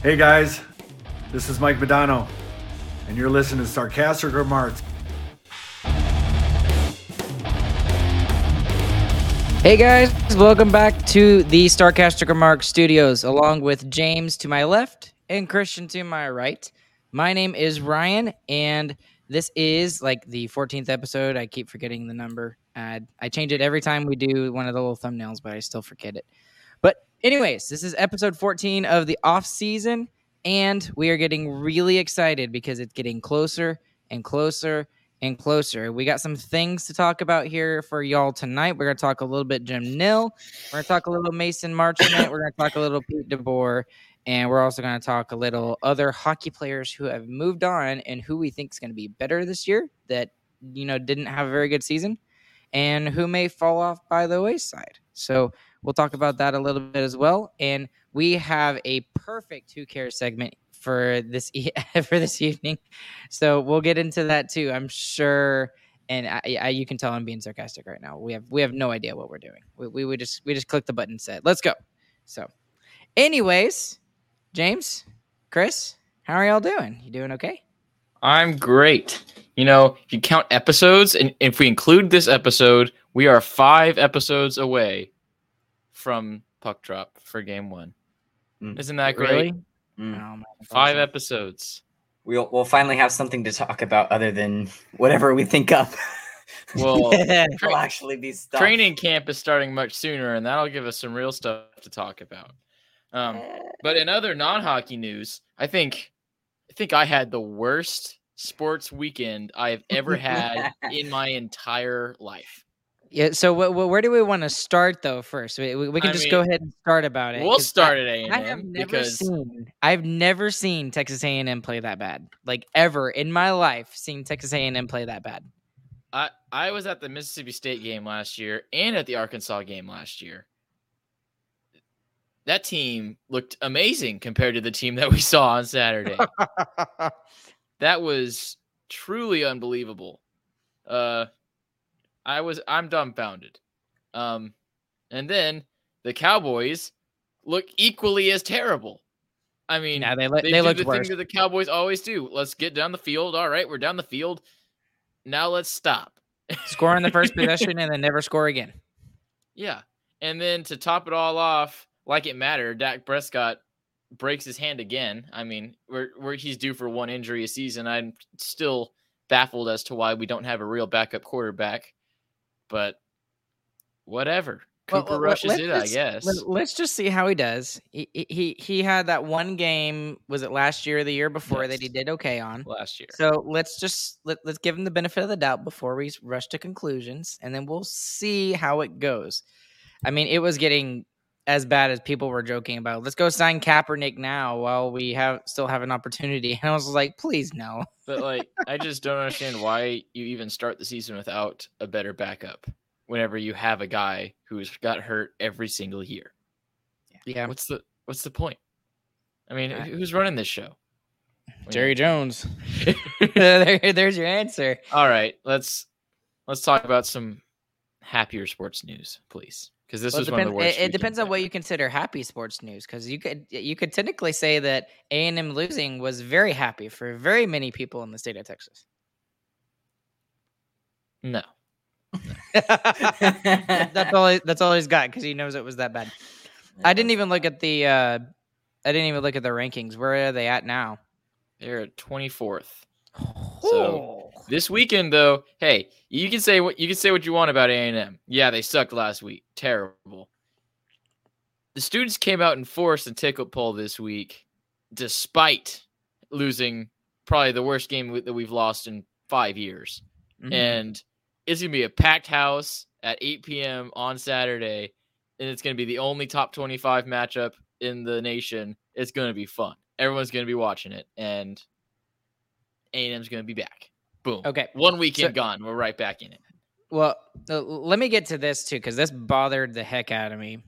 Hey guys, this is Mike Medano, and you're listening to Sarcastic Remarks. Hey guys, welcome back to the Sarcastic Remarks studios, along with James to my left and Christian to my right. My name is Ryan, and this is like the 14th episode. I keep forgetting the number. I change it every time we do one of the little thumbnails, but I still forget it. Anyways, this is episode 14 of the off season, and we are getting really excited because it's getting closer and closer and closer. We got some things to talk about here for y'all tonight. We're going to talk a little bit Jim Nill. We're going to talk a little Mason Marchment. We're going to talk a little Pete DeBoer, and we're also going to talk a little other hockey players who have moved on and who we think is going to be better this year that, you know, didn't have a very good season and who may fall off by the wayside. So we'll talk about that a little bit as well. And we have a perfect Who Cares segment for this evening. So we'll get into that too, I'm sure. And I you can tell I'm being sarcastic right now. We have no idea what we're doing. We just clicked the button and said, let's go. So anyways, James, Chris, how are y'all doing? You doing okay? I'm great. You know, if you count episodes, and if we include this episode, we are 5 episodes away from puck drop for game 1. Isn't that great? Really? Mm. 5 episodes. We'll finally have something to talk about other than whatever we think up. Well, it'll actually be stuff. Training camp is starting much sooner, and that'll give us some real stuff to talk about. But in other non-hockey news, I think I had the worst sports weekend I have ever had in my entire life. Yeah, so where do we want to start, though, first? We can go ahead and start about it. We'll start at A&M. I've never seen Texas A&M play that bad. Like, ever in my life, seen Texas A&M play that bad. I was at the Mississippi State game last year and at the Arkansas game last year. That team looked amazing compared to the team that we saw on Saturday. That was truly unbelievable. I'm dumbfounded. And then the Cowboys look equally as terrible. I mean, yeah, they look the worse. Thing that the Cowboys always do. Let's get down the field. All right, we're down the field. Now let's stop. Score on the first possession and then never score again. Yeah. And then to top it all off, like it mattered, Dak Prescott breaks his hand again. I mean, he's due for one injury a season. I'm still baffled as to why we don't have a real backup quarterback. But whatever, Cooper rushes it, I guess. Let's just see how he does. He had that one game. Was it last year or the year before that he did okay on? Last year. So let's give him the benefit of the doubt before we rush to conclusions, and then we'll see how it goes. I mean, it was getting as bad as people were joking about. Let's go sign Kaepernick now while we still have an opportunity. And I was like, please no. But like, I just don't understand why you even start the season without a better backup whenever you have a guy who's got hurt every single year. Yeah. What's the point? I mean, who's running this show? Jerry Jones. There's your answer. All right. Let's talk about some happier sports news, please. Because this was one of the worst. It depends on what you consider happy sports news. Because you could technically say that A&M losing was very happy for very many people in the state of Texas. No. That's all he's got because he knows it was that bad. I didn't even look at the rankings. Where are they at now? They're at 24th. So this weekend, though, hey, you can say what you want about A&M. Yeah, they sucked last week. Terrible. The students came out and forced the tickle poll this week, despite losing probably the worst game that we've lost in 5 years. Mm-hmm. And it's gonna be a packed house at 8 p.m. on Saturday, and it's going to be the only top 25 matchup in the nation. It's going to be fun. Everyone's going to be watching it, and A&M's going to be back. Boom. Okay. One weekend gone. We're right back in it. Well, let me get to this too, because this bothered the heck out of me.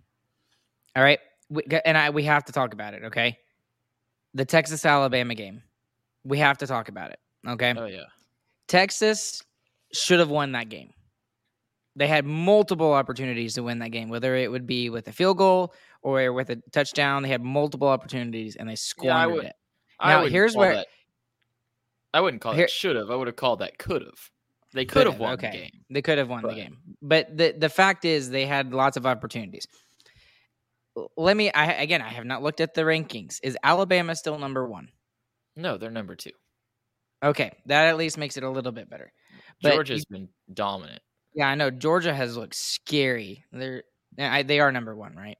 All right. We have to talk about it. Okay. The Texas-Alabama game. We have to talk about it. Okay. Oh, yeah. Texas should have won that game. They had multiple opportunities to win that game, whether it would be with a field goal or with a touchdown. They had multiple opportunities, and they squandered it. Now, here's where I wouldn't call it should have. I would have called that could have. They could have won the game. They could have won the game. But the fact is they had lots of opportunities. Let me, I have not looked at the rankings. Is Alabama still number one? No, they're number two. Okay, that at least makes it a little bit better. But Georgia's been dominant. Yeah, I know. Georgia has looked scary. They are number one, right?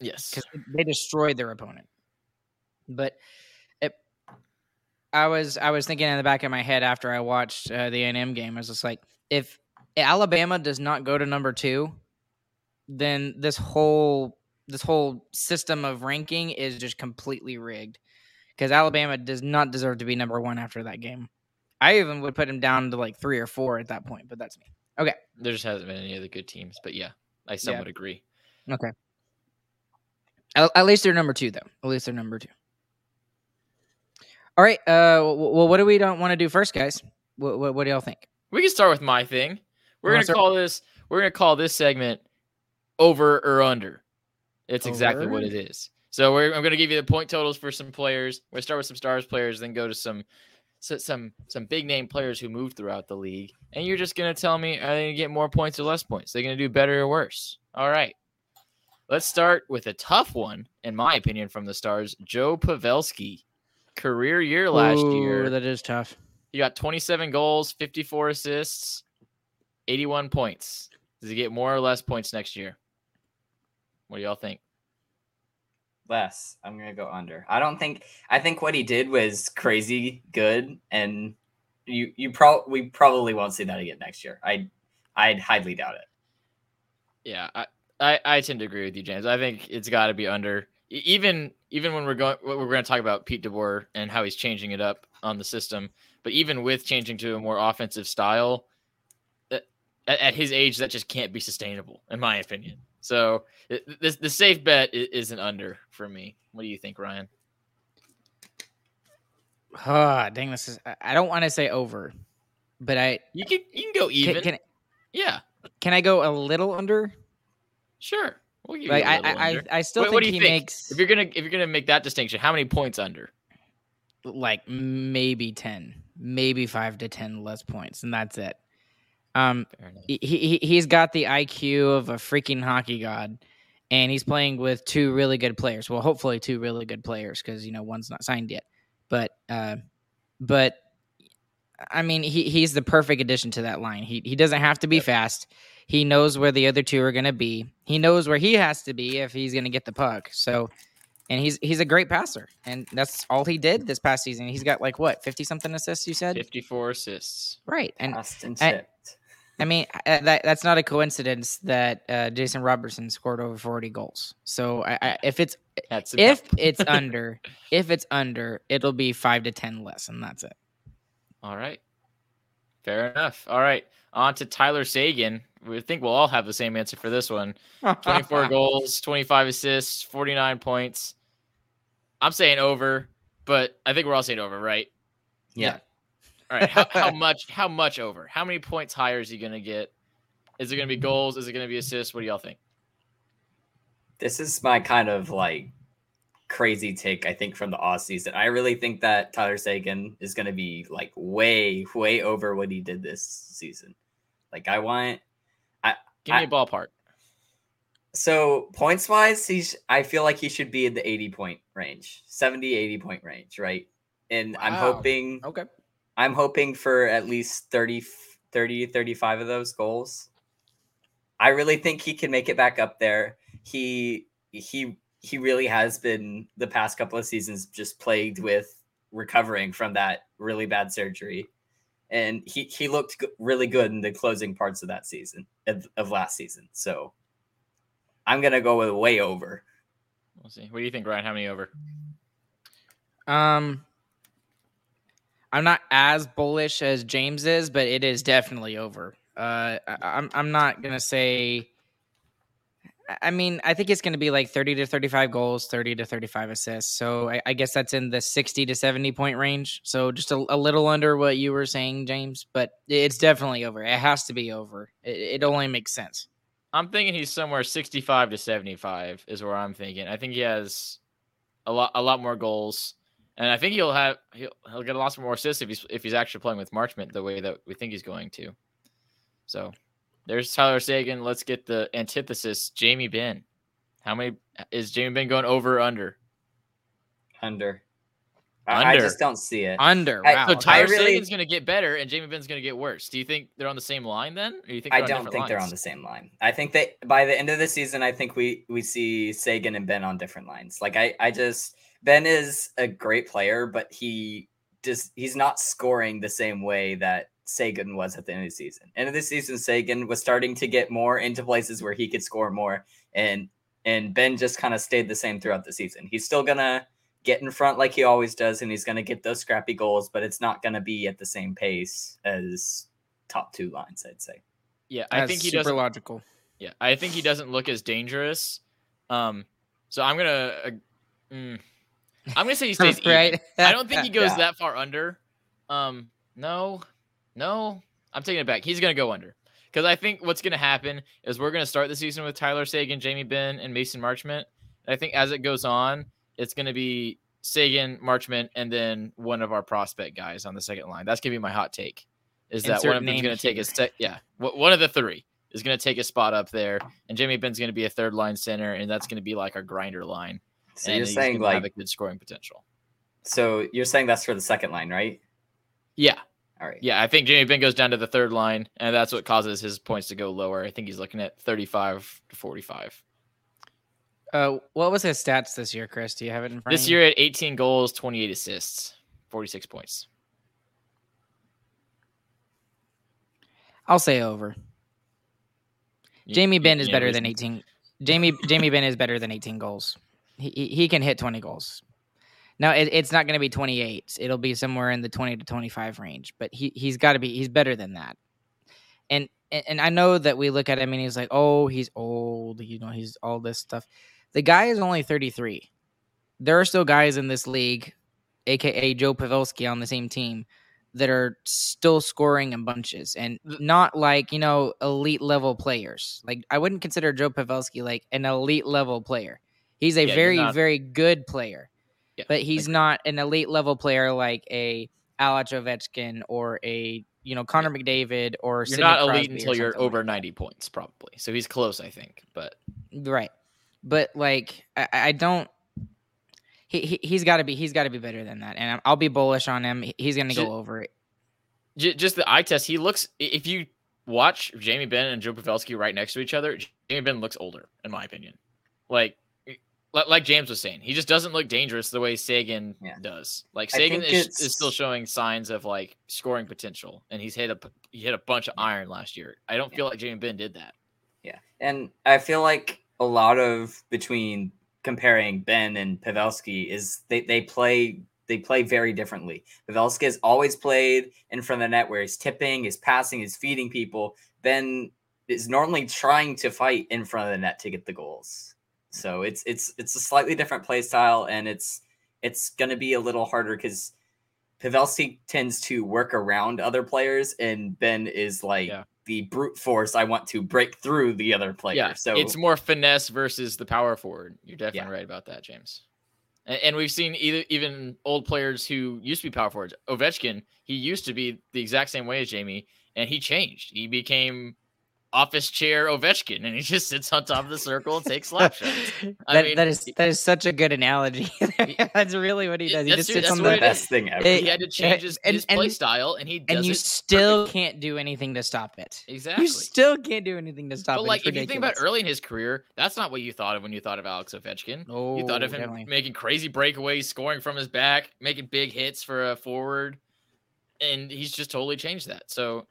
Yes. Because they destroyed their opponent. But I was thinking in the back of my head after I watched the A&M game, I was just like, if Alabama does not go to number two, then this whole system of ranking is just completely rigged, because Alabama does not deserve to be number one after that game. I even would put him down to like 3 or 4 at that point, but that's me. Okay. There just hasn't been any other good teams, but yeah, I somewhat agree. Okay. At least they're number two, though. At least they're number two. All right. Well, what do we don't want to do first, guys? What do y'all think? We can start with my thing. We're gonna call this segment over or under. It's exactly what it is. So I'm going to give you the point totals for some players. We'll start with some Stars players, then go to some big name players who moved throughout the league. And you're just going to tell me, are they going to get more points or less points? They're going to do better or worse. All right. Let's start with a tough one, in my opinion, from the Stars. Joe Pavelski, career year last year. That is tough. He got 27 goals, 54 assists, 81 points. Does he get more or less points next year? What do y'all think? Less. I'm going to go under. I think what he did was crazy good, and we probably won't see that again next year. I'd highly doubt it. Yeah, I tend to agree with you, James. I think it's got to be under. Even when we're going to talk about Pete DeBoer and how he's changing it up on the system, but even with changing to a more offensive style, at his age, that just can't be sustainable, in my opinion. So the safe bet is an under for me. What do you think, Ryan? Dang, I don't want to say over, but you can go even. Can I go a little under? Sure. We'll give you a little under. I still think he makes. If you're gonna make that distinction, how many points under? Like maybe 10, maybe 5 to 10 less points, and that's it. He's got the IQ of a freaking hockey god, and he's playing with two really good players. Well, hopefully two really good players, because one's not signed yet. But I mean, he's the perfect addition to that line. He doesn't have to be fast. He knows where the other two are going to be. He knows where he has to be if he's going to get the puck. So, and he's a great passer, and that's all he did this past season. He's got 50-something assists. You said 54 assists, right? And I mean, that's not a coincidence that Jason Robertson scored over 40 goals. So if it's under, it'll be 5 to 10 less, and that's it. All right, fair enough. All right, on to Tyler Seguin. We think we'll all have the same answer for this one. 24 goals, 25 assists, 49 points. I'm saying over, but I think we're all saying over, right? Yeah. All right, how much over? How many points higher is he going to get? Is it going to be goals? Is it going to be assists? What do y'all think? This is my kind of crazy take, I think, from the offseason. I really think that Tyler Seguin is going to be way, way over what he did this season. Give me a ballpark. So points-wise, I feel like he should be in the 80-point range, 70, 80-point range, right? And wow. I'm hoping for at least 30, 35 of those goals. I really think he can make it back up there. He really has been the past couple of seasons just plagued with recovering from that really bad surgery. And he looked really good in the closing parts of that season, of last season. So I'm going to go with way over. We'll see. What do you think, Ryan? How many over? I'm not as bullish as James is, but it is definitely over. I'm not going to say – I mean, I think it's going to be like 30 to 35 goals, 30 to 35 assists. So I guess that's in the 60 to 70-point range. So just a little under what you were saying, James, but it's definitely over. It has to be over. It only makes sense. I'm thinking he's somewhere 65 to 75 is where I'm thinking. I think he has a lot more goals. And I think he'll get a lot more assists if he's actually playing with Marchment the way that we think he's going to. So there's Tyler Seguin. Let's get the antithesis. Jamie Benn. How many is Jamie Benn going over or under? Under. I just don't see it. Under. Wow. So Tyler Sagan's going to get better and Jamie Benn's going to get worse. Do you think they're on the same line then? Or you think I don't think they're on the same line. I think that by the end of the season, I think we see Seguin and Benn on different lines. Like Ben is a great player, but he's not scoring the same way that Seguin was at the end of the season. End of the season, Seguin was starting to get more into places where he could score more, and Ben just kind of stayed the same throughout the season. He's still gonna get in front like he always does, and he's gonna get those scrappy goals, but it's not gonna be at the same pace as top two lines, I'd say. Yeah, I think he doesn't. Logical. Yeah, I think he doesn't look as dangerous. So I'm gonna. I'm going to say he stays right. I don't think he goes that far under. No, I'm taking it back. He's going to go under because I think what's going to happen is we're going to start the season with Tyler Seguin, Jamie Benn, and Mason Marchment. And I think as it goes on, it's going to be Seguin, Marchment, and then one of our prospect guys on the second line. That's going to be my hot take is that one of them's going to take his one of the three is going to take a spot up there, and Jamie Benn's going to be a third line center, and that's going to be like our grinder line. So you're saying like a good scoring potential. So you're saying that's for the second line, right? Yeah. All right. Yeah, I think Jamie Benn goes down to the third line, and that's what causes his points to go lower. I think he's looking at 35 to 45. What was his stats this year, Chris? Do you have it in front? This year at 18 goals, 28 assists, 46 points. I'll say over. Jamie Benn is better than 18. Jamie Benn is better than 18 goals. He can hit 20 goals. Now it's not going to be 28. It'll be somewhere in the 20 to 25 range. But he's better than that. And I know that we look at him and he's like, oh, he's old. You know, he's all this stuff. The guy is only 33. There are still guys in this league, aka Joe Pavelski on the same team, that are still scoring in bunches and not like, you know, elite level players. Like I wouldn't consider Joe Pavelski like an elite level player. He's a very good player, but he's not an elite level player like a Alex Ovechkin or a Connor McDavid or Sidney Crosby. You're not elite until you're over 90 points probably. So he's close, I think. But right, but like I don't. He's got to be better than that, and I'll be bullish on him. He's going to go over it. Just the eye test. He looks if you watch Jamie Benn and Joe Pavelski right next to each other, Jamie Benn looks older in my opinion. Like James was saying, he just doesn't look dangerous the way Seguin does. Like Seguin is still showing signs of like scoring potential, and he hit a bunch of iron last year. I don't feel like Jamie Benn did that. Yeah, and I feel like a lot of between comparing Benn and Pavelski is they play very differently. Pavelski has always played in front of the net where he's tipping, he's passing, he's feeding people. Benn is normally trying to fight in front of the net to get the goals. So it's a slightly different play style, and it's going to be a little harder because Pavelski tends to work around other players, and Benn is like the brute force. I want to break through the other player. Yeah, so it's more finesse versus the power forward. You're definitely right about that, James. And we've seen even old players who used to be power forwards. Ovechkin, he used to be the exact same way as Jamie, and he changed. He became office chair Ovechkin, and he just sits on top of the circle and takes slap shots. That is such a good analogy. That's really what he does. He just sits on the best thing ever. He had to change his play style, and he does. And you still can't do anything to stop it. Exactly, you still can't do anything to stop it. But like, if you think about early in his career, that's not what you thought of when you thought of Alex Ovechkin. Oh, you thought of him making crazy breakaways, scoring from his back, making big hits for a forward, and he's just totally changed that. So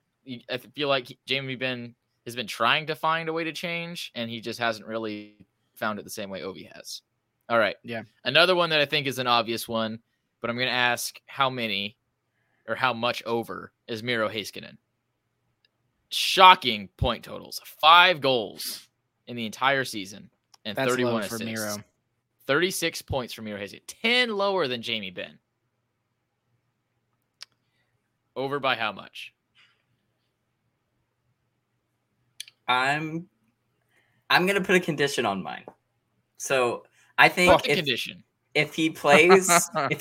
I feel like Jamie Benn has been trying to find a way to change, and he just hasn't really found it the same way Ovi has. All right. Yeah. Another one that I think is an obvious one, but I'm going to ask how many or how much over is Miro Heiskanen? Shocking point totals. 5 goals in the entire season and that's 31 assists. Miro. 36 points for Miro Heiskanen. 10 lower than Jamie Benn. Over by how much? I'm going to put a condition on mine. So I think if he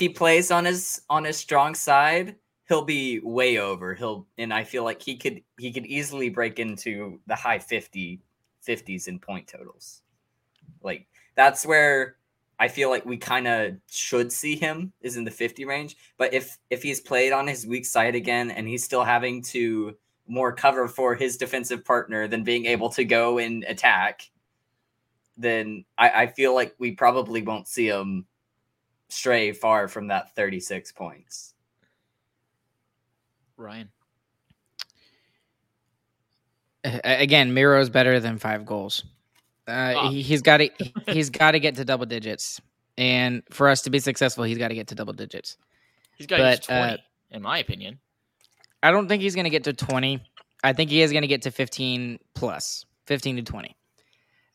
plays on his strong side, he'll be way over. And I feel like he could easily break into the high 50s in point totals. Like that's where I feel like we kind of should see him is in the 50 range. But if he's played on his weak side again and he's still having to more cover for his defensive partner than being able to go and attack, then I feel like we probably won't see him stray far from that 36 points. Ryan. Again, Miro's better than 5 goals. He's got to get to double digits, and for us to be successful, he's got to get to double digits. He's got to get to 20, in my opinion. I don't think he's going to get to 20. I think he is going to get to 15 plus, 15 to 20.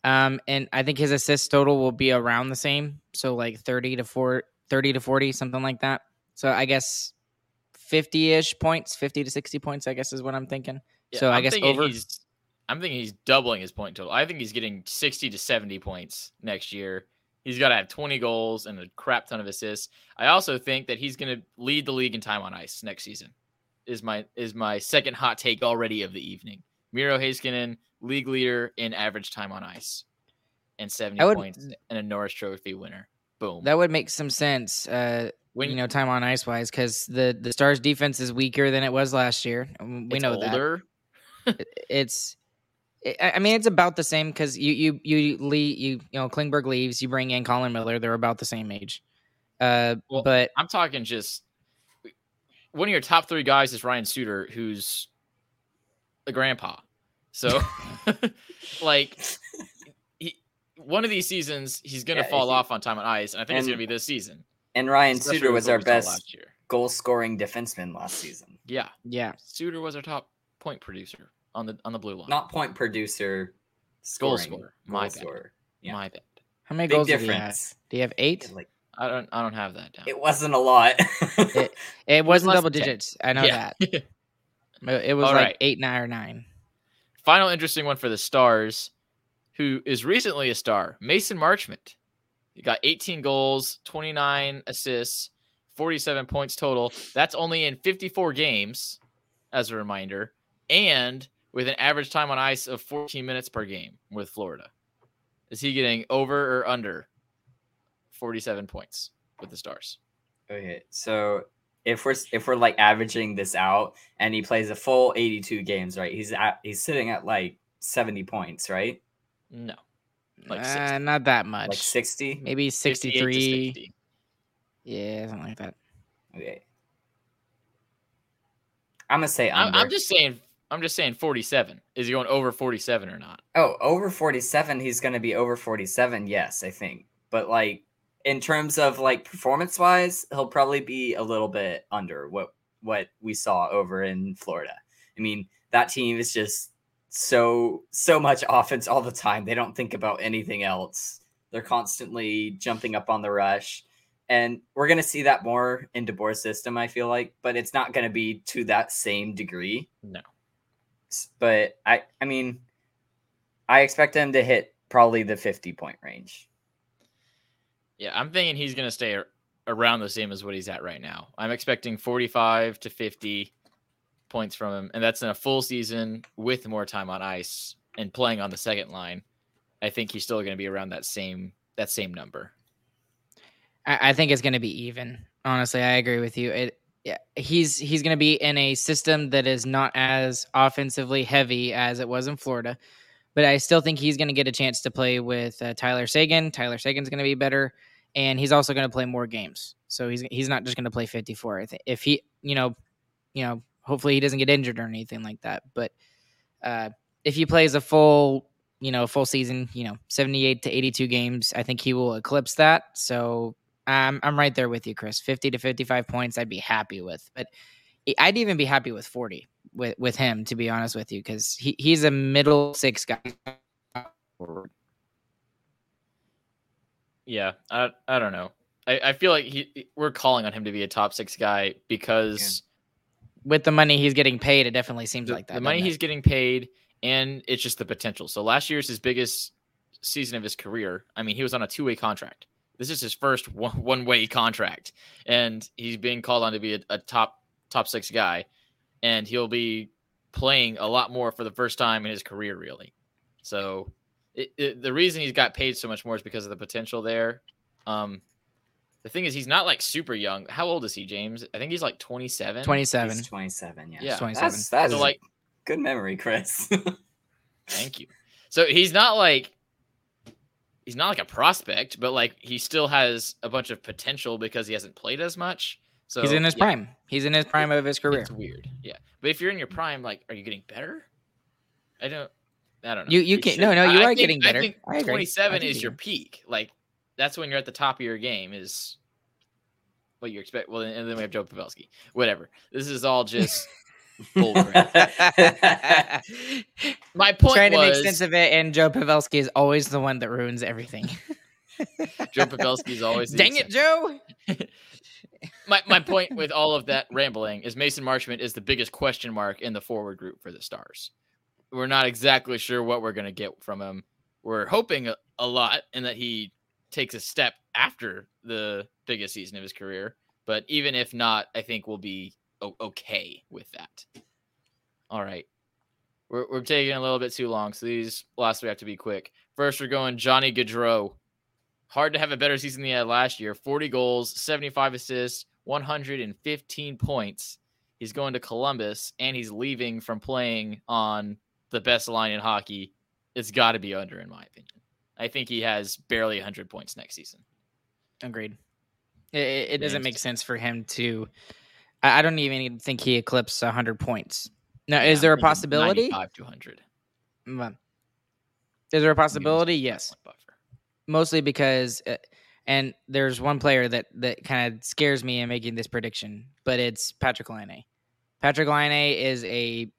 And I think his assist total will be around the same, so like 30 to 40, something like that. So I guess 50-ish points, 50 to 60 points, I guess is what I'm thinking. Yeah, so I guess over. I'm thinking he's doubling his point total. I think he's getting 60 to 70 points next year. He's got to have 20 goals and a crap ton of assists. I also think that he's going to lead the league in time on ice next season. Is my second hot take already of the evening. Miro Heiskanen, league leader in average time on ice, and 70 points and a Norris Trophy winner. Boom. That would make some sense. Time on ice wise, because the Stars' defense is weaker than it was last year. We know that. It's about the same because you Klingberg leaves, you bring in Colin Miller, they're about the same age. But I'm talking just one of your top 3 guys is Ryan Suter, who's a grandpa. So, like, one of these seasons he's gonna fall off on time on ice, and I think it's gonna be this season. And Ryan Suter was our best goal scoring defenseman last season. Yeah. Suter was our top point producer. On the blue line, not point producer, goal scorer. My bad. How many goals do you have? Do you have 8? Like, I don't have that down. It wasn't a lot. it wasn't double digits. I know that. It was like 8, 9, or 9. Final interesting one for the Stars, who is recently a star, Mason Marchment. He got 18 goals, 29 assists, 47 points total. That's only in 54 games, as a reminder, and with an average time on ice of 14 minutes per game with Florida. Is he getting over or under 47 points with the Stars? Okay, so if we're like averaging this out and he plays a full 82 games, right? He's sitting at like 70 points, right? No. Like 60. Not that much. Like 60? Maybe 63. Yeah, something like that. Okay. I'm going to say under. I'm just saying 47. Is he going over 47 or not? Oh, over 47, he's going to be over 47, yes, I think. But, like, in terms of, like, performance-wise, he'll probably be a little bit under what we saw over in Florida. I mean, that team is just so much offense all the time. They don't think about anything else. They're constantly jumping up on the rush. And we're going to see that more in DeBoer's system, I feel like. But it's not going to be to that same degree. No. But I expect him to hit probably the 50-point range. Yeah, I'm thinking he's going to stay around the same as what he's at right now. I'm expecting 45 to 50 points from him, and that's in a full season with more time on ice and playing on the second line. I think he's still going to be around that same number. I think it's going to be even. Honestly, I agree with you. He's going to be in a system that is not as offensively heavy as it was in Florida, but I still think he's going to get a chance to play with Tyler Seguin. Tyler Seguin's going to be better, and he's also going to play more games. So he's not just going to play 54. If he, hopefully he doesn't get injured or anything like that. But if he plays a full season, 78 to 82 games, I think he will eclipse that. So I'm right there with you, Chris. 50 to 55 points I'd be happy with. But I'd even be happy with 40 with him, to be honest with you, because he's a middle six guy. Yeah, I don't know. I feel like we're calling on him to be a top six guy because with the money he's getting paid, it definitely seems like that. The money he's getting paid, and it's just the potential. So last year's his biggest season of his career. I mean, he was on a two-way contract. This is his first one-way contract, and he's being called on to be a top six guy, and he'll be playing a lot more for the first time in his career, really. So the reason he's got paid so much more is because of the potential there. The thing is, he's not like super young. How old is he, James? I think he's like 27. 27. He's 27, yeah. 27. That's so like good memory, Chris. Thank you. So he's not like a prospect, but like he still has a bunch of potential because he hasn't played as much. So he's in his prime. He's in his prime of his career. It's weird. Yeah. But if you're in your prime, like, are you getting better? I don't know. You can't. No, you are getting better. I think 27 is your peak. Like, that's when you're at the top of your game is what you expect. Well, and then we have Joe Pavelski. Whatever. This is all just bull crap. My point trying was, to make sense of it, and Joe Pavelski is always the one that ruins everything. Joe Pavelski is always the dang exception. It, Joe! My point with all of that rambling is Mason Marchment is the biggest question mark in the forward group for the Stars. We're not exactly sure what we're going to get from him. We're hoping a lot, and that he takes a step after the biggest season of his career. But even if not, I think we'll be okay with that. All right. We're taking a little bit too long, so these last we have to be quick. First, we're going Johnny Gaudreau. Hard to have a better season than he had last year. 40 goals, 75 assists, 115 points. He's going to Columbus, and he's leaving from playing on the best line in hockey. It's got to be under, in my opinion. I think he has barely 100 points next season. Agreed. It doesn't make sense for him to. I don't even think he eclipses 100 points. Now, yeah, is there a possibility? 95 to 100. Is there a possibility? Yes. Mostly because, and there's one player that kind of scares me in making this prediction, but it's Patrick Laine. Patrick Laine is a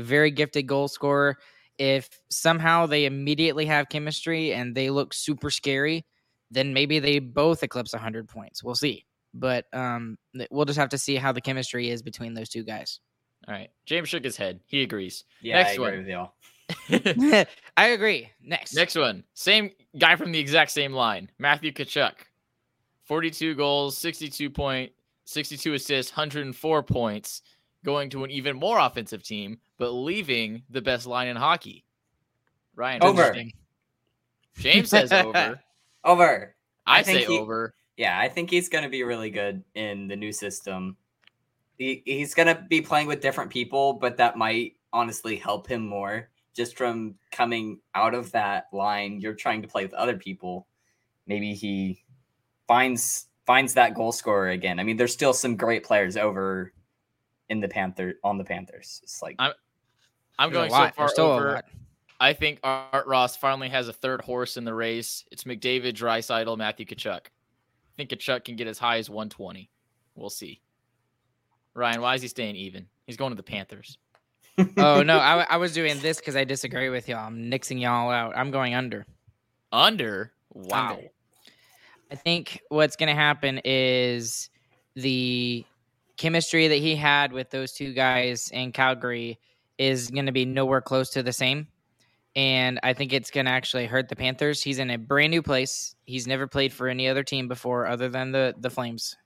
very gifted goal scorer. If somehow they immediately have chemistry and they look super scary, then maybe they both eclipse 100 points. We'll see. But we'll just have to see how the chemistry is between those two guys. All right. James shook his head. He agrees. Yeah, next I agree with y'all. I agree. Next one. Same guy from the exact same line. Matthew Tkachuk. 42 goals, 62 assists, 104 points. Going to an even more offensive team, but leaving the best line in hockey. Ryan, over. James says over. Over. I say over. Yeah, I think he's going to be really good in the new system. He's going to be playing with different people, but that might honestly help him more. Just from coming out of that line, you're trying to play with other people. Maybe he finds that goal scorer again. I mean, there's still some great players over on the Panthers. It's like I'm going so far over. I think Art Ross finally has a third horse in the race. It's McDavid, Draisaitl, Matthew Tkachuk. I think Tkachuk can get as high as 120. We'll see. Ryan, why is he staying even? He's going to the Panthers. Oh no, I was doing this because I disagree with y'all. I'm nixing y'all out. I'm going under. Under? Wow. Under. I think what's going to happen is the chemistry that he had with those two guys in Calgary is going to be nowhere close to the same. And I think it's going to actually hurt the Panthers. He's in a brand new place. He's never played for any other team before other than the Flames.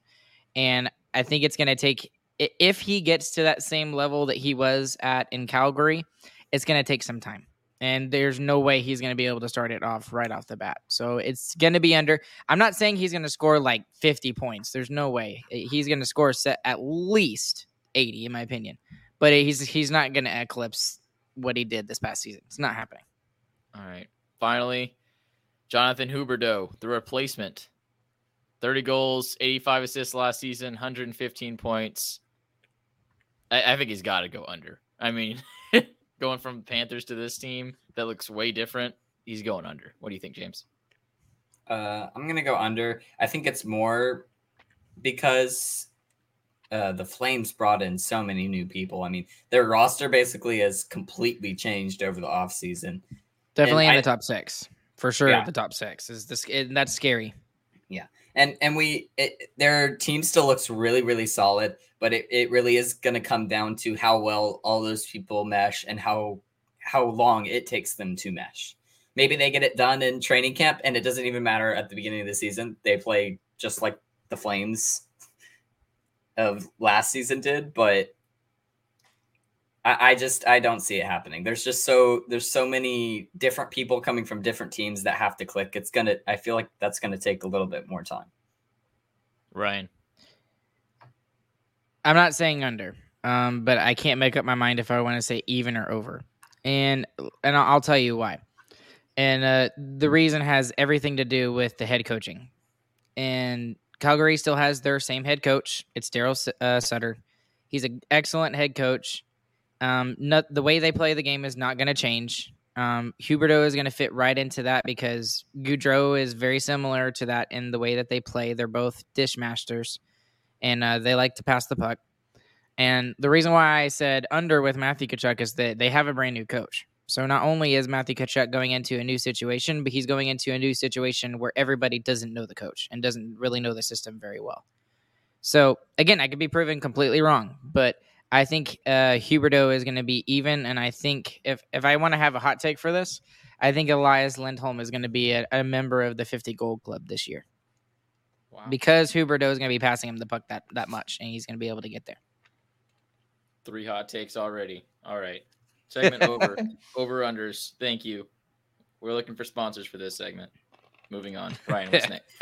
And I think it's going to take, if he gets to that same level that he was at in Calgary, it's going to take some time. And there's no way he's going to be able to start it off right off the bat. So it's going to be under. I'm not saying he's going to score like 50 points. There's no way. He's going to score at least 80, in my opinion. But he's not going to eclipse what he did this past season. It's not happening. All right. Finally, Jonathan Huberdeau, the replacement. 30 goals, 85 assists last season, 115 points. I think he's got to go under. I mean... going from Panthers to this team that looks way different, he's going under. What do you think, James? I'm going to go under. I think it's more because the Flames brought in so many new people. I mean, their roster basically has completely changed over the offseason. Definitely in the top six. For sure, yeah. The top six. That's scary. Yeah. Their team still looks really, really solid, but it really is going to come down to how well all those people mesh and how long it takes them to mesh. Maybe they get it done in training camp and it doesn't even matter at the beginning of the season. They play just like the Flames of last season did, but I don't see it happening. There's so many different people coming from different teams that have to click. I feel like that's going to take a little bit more time. Ryan. I'm not saying under, but I can't make up my mind if I want to say even or over. And I'll tell you why. And the reason has everything to do with the head coaching. And Calgary still has their same head coach. It's Daryl Sutter. He's an excellent head coach. The way they play the game is not going to change. Huberdeau is going to fit right into that because Goudreau is very similar to that in the way that they play. They're both dish masters, and they like to pass the puck. And the reason why I said under with Matthew Tkachuk is that they have a brand new coach. So not only is Matthew Tkachuk going into a new situation, but he's going into a new situation where everybody doesn't know the coach and doesn't really know the system very well. So, again, I could be proven completely wrong, but I think Huberdeau is going to be even, and I think if I want to have a hot take for this, I think Elias Lindholm is going to be a member of the 50 goal club this year. Wow. Because Huberdeau is going to be passing him the puck that much, and he's going to be able to get there. 3 hot takes already. All right. Segment over. Over-unders. Thank you. We're looking for sponsors for this segment. Moving on. Brian, what's next?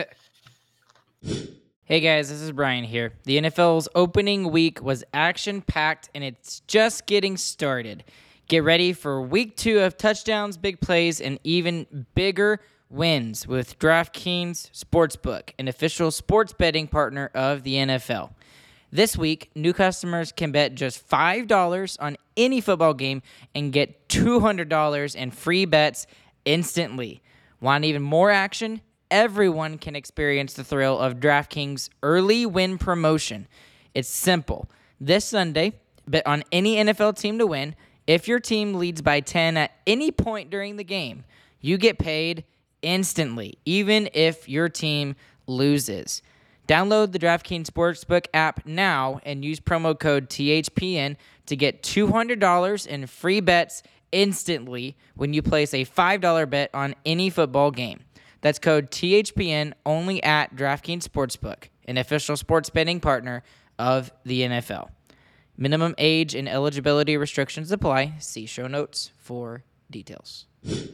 Hey guys, this is Brian here. The NFL's opening week was action-packed, and it's just getting started. Get ready for week 2 of touchdowns, big plays, and even bigger wins with DraftKings Sportsbook, an official sports betting partner of the NFL. This week, new customers can bet just $5 on any football game and get $200 in free bets instantly. Want even more action? Everyone can experience the thrill of DraftKings early win promotion. It's simple. This Sunday, bet on any NFL team to win. If your team leads by 10 at any point during the game, you get paid instantly, even if your team loses. Download the DraftKings Sportsbook app now and use promo code THPN to get $200 in free bets instantly when you place a $5 bet on any football game. That's code THPN only at DraftKings Sportsbook, an official sports betting partner of the NFL. Minimum age and eligibility restrictions apply. See show notes for details.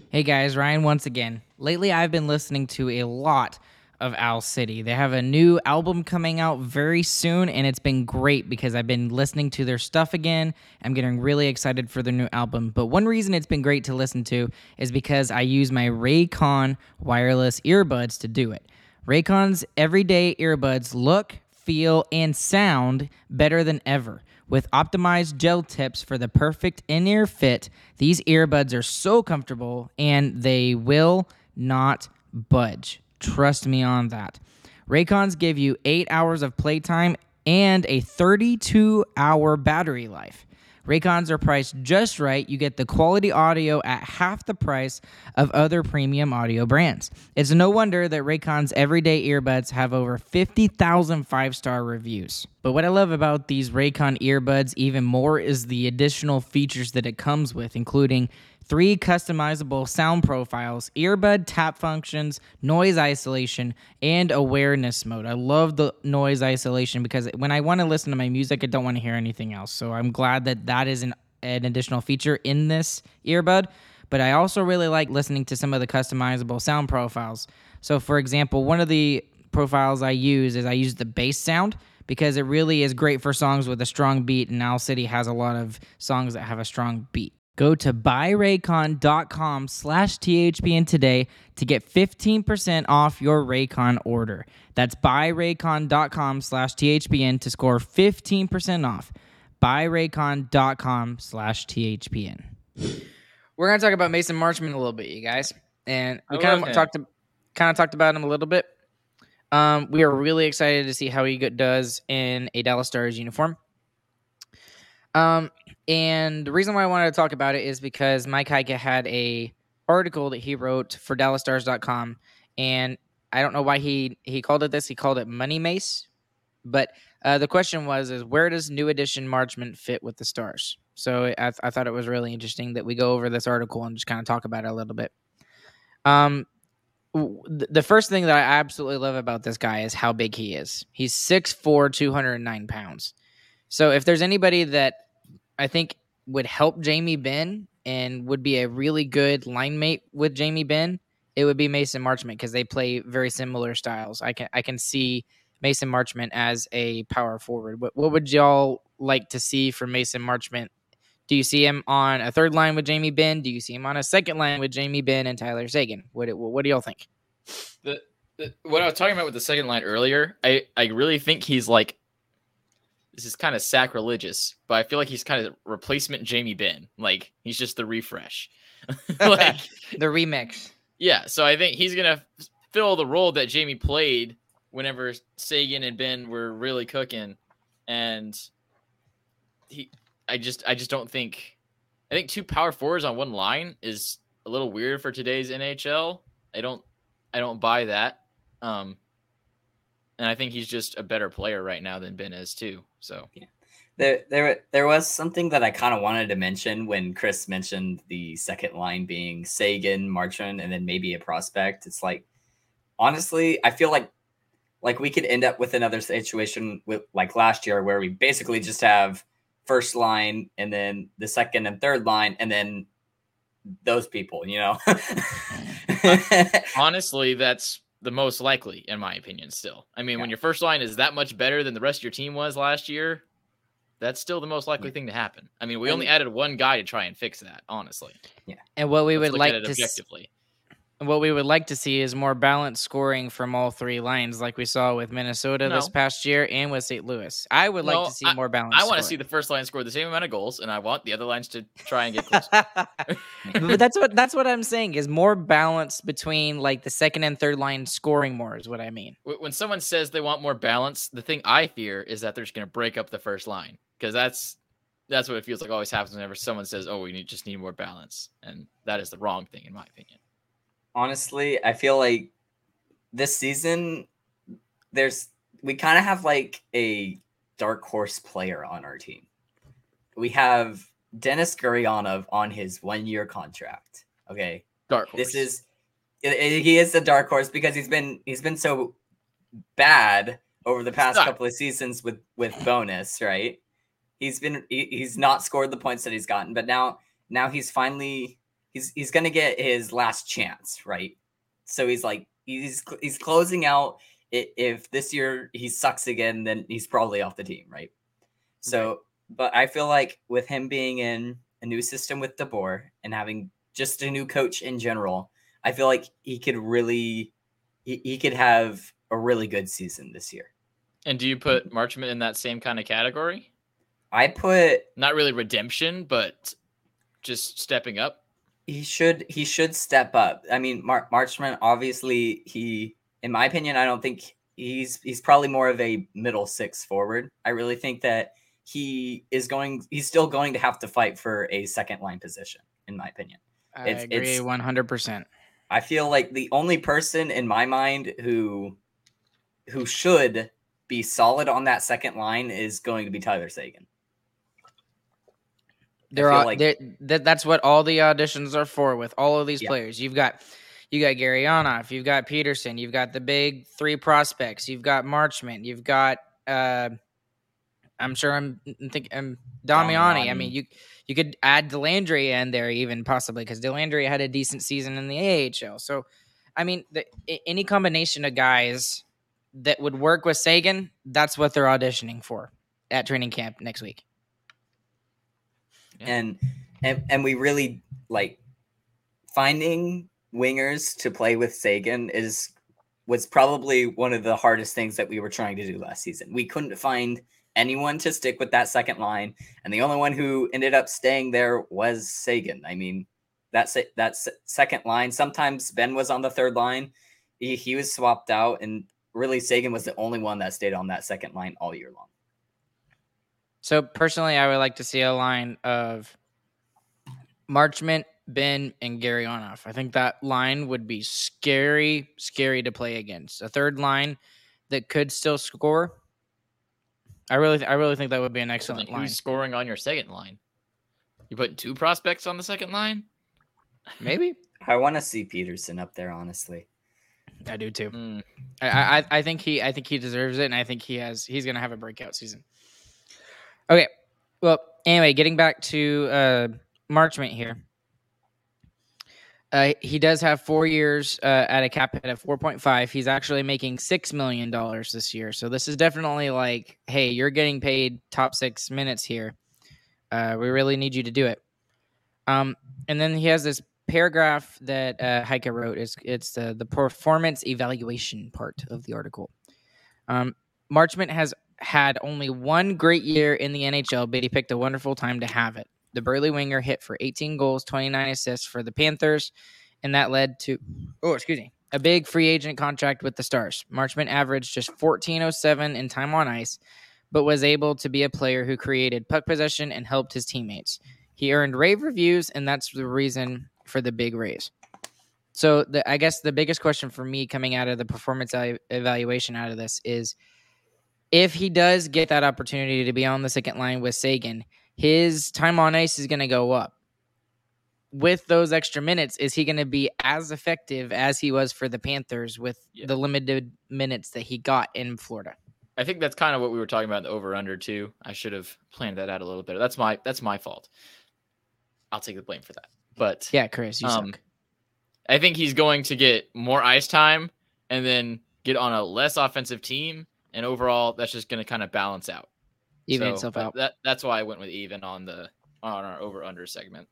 Hey guys, Ryan once again. Lately I've been listening to a lot of Owl City. They have a new album coming out very soon, and it's been great because I've been listening to their stuff again. I'm getting really excited for their new album, but one reason it's been great to listen to is because I use my Raycon wireless earbuds to do it. Raycon's everyday earbuds look, feel, and sound better than ever. With optimized gel tips for the perfect in-ear fit, these earbuds are so comfortable, and they will not budge. Trust me on that. Raycons give you 8 hours of playtime and a 32-hour battery life. Raycons are priced just right. You get the quality audio at half the price of other premium audio brands. It's no wonder that Raycon's everyday earbuds have over 50,000 five-star reviews. But what I love about these Raycon earbuds even more is the additional features that it comes with, including 3 customizable sound profiles, earbud tap functions, noise isolation, and awareness mode. I love the noise isolation because when I want to listen to my music, I don't want to hear anything else. So I'm glad that is an additional feature in this earbud. But I also really like listening to some of the customizable sound profiles. So for example, one of the profiles I use is I use the bass sound because it really is great for songs with a strong beat, and Owl City has a lot of songs that have a strong beat. Go to buyraycon.com/THPN today to get 15% off your Raycon order. That's buyraycon.com/THPN to score 15% off. Buyraycon.com/THPN. We're going to talk about Mason Marchment a little bit, you guys. And we kind of talked about him a little bit. We are really excited to see how he does in a Dallas Stars uniform. And the reason why I wanted to talk about it is because Mike Heika had an article that he wrote for DallasStars.com, and I don't know why he called it this. He called it Money Mace, but the question was, is where does new addition Marchment fit with the Stars? So I thought it was really interesting that we go over this article and just kind of talk about it a little bit. The first thing that I absolutely love about this guy is how big he is. He's 6'4", 209 pounds. So if there's anybody that I think would help Jamie Benn and would be a really good line mate with Jamie Benn, it would be Mason Marchment because they play very similar styles. I can see Mason Marchment as a power forward. What would y'all like to see from Mason Marchment? Do you see him on a third line with Jamie Benn? Do you see him on a second line with Jamie Benn and Tyler Seguin? What do y'all think? What I was talking about with the second line earlier, I really think he's like, this is kind of sacrilegious, but I feel like he's kind of replacement Jamie Benn. Like, he's just the refresh. Like the remix. Yeah, so I think he's going to fill the role that Jamie played whenever Seguin and Ben were really cooking. And I just don't think – I think two power forwards on one line is a little weird for today's NHL. I don't buy that. And I think he's just a better player right now than Ben is too. So yeah. There was something that I kind of wanted to mention when Chris mentioned the second line being Seguin, Marchand, and then maybe a prospect. It's like, honestly, I feel like we could end up with another situation with like last year where we basically just have first line and then the second and third line and then those people, you know. Honestly, that's the most likely, in my opinion, still. I mean, yeah. When your first line is that much better than the rest of your team was last year, that's still the most likely thing to happen. I mean, we only added one guy to try and fix that, honestly. Yeah. And what we would like to objectively. What we would like to see is more balanced scoring from all three lines, like we saw with Minnesota this past year and with St. Louis. I would like to see more balanced. I want to see the first line score the same amount of goals, and I want the other lines to try and get closer. But that's what I'm saying is more balance between like the second and third line scoring more is what I mean. When someone says they want more balance, the thing I fear is that they're just going to break up the first line because that's what it feels like always happens whenever someone says, "Oh, we just need more balance," and that is the wrong thing in my opinion. Honestly, I feel like this season, we kind of have like a dark horse player on our team. We have Denis Gurianov on his 1-year contract. Okay, dark horse. He is the dark horse because he's been so bad over the past couple of seasons with Bowness, right? He's not scored the points that he's gotten, but now he's finally. He's going to get his last chance, right? So he's like, he's closing out. If this year he sucks again, then he's probably off the team, right? So, but I feel like with him being in a new system with DeBoer and having just a new coach in general, I feel like he could really, he could have a really good season this year. And do you put Marchment in that same kind of category? I put... Not really redemption, but just stepping up. He should step up. I mean, Marchment, obviously, in my opinion, I don't think he's probably more of a middle six forward. I really think that he's still going to have to fight for a second line position, in my opinion. I agree 100%. I feel like the only person in my mind who should be solid on that second line is going to be Tyler Seguin. That's what all the auditions are for with all of these players. You got Gurianov, you've got Peterson, you've got the big three prospects, you've got Marchment, you've got I'm Damiani. I mean, you could add Delandry in there even possibly because Delandry had a decent season in the AHL. So, I mean, any combination of guys that would work with Seguin, that's what they're auditioning for at training camp next week. Yeah. And we really like finding wingers to play with Seguin was probably one of the hardest things that we were trying to do last season. We couldn't find anyone to stick with that second line. And the only one who ended up staying there was Seguin. I mean, that's second line. Sometimes Ben was on the third line. He was swapped out, and really Seguin was the only one that stayed on that second line all year long. So personally, I would like to see a line of Marchment, Ben, and Gurianov. I think that line would be scary, scary to play against. A third line that could still score. I really think that would be an excellent line. Who's scoring on your second line? You putting two prospects on the second line? Maybe. I want to see Peterson up there, honestly. I do too. Mm. I think he deserves it, and I think he's going to have a breakout season. Okay. Well, anyway, getting back to Marchment here. He does have 4 years at a cap hit of 4.5. He's actually making $6 million this year. So this is definitely like, hey, you're getting paid top 6 minutes here. We really need you to do it. And then he has this paragraph that Heika wrote. It's the performance evaluation part of the article. Marchment has had only one great year in the NHL, but he picked a wonderful time to have it. The burly winger hit for 18 goals, 29 assists for the Panthers, and that led to a big free agent contract with the Stars. Marchment averaged just 14.07 in time on ice, but was able to be a player who created puck possession and helped his teammates. He earned rave reviews, and that's the reason for the big raise. So I guess the biggest question for me coming out of the performance evaluation out of this is, if he does get that opportunity to be on the second line with Seguin, his time on ice is going to go up. With those extra minutes, is he going to be as effective as he was for the Panthers with the limited minutes that he got in Florida? I think that's kind of what we were talking about in the over-under, too. I should have planned that out a little better. That's my fault. I'll take the blame for that. But yeah, Chris, you suck. I think he's going to get more ice time and then get on a less offensive team, and overall, that's just going to kind of balance out. Even itself out. That's why I went with even on our over under segment.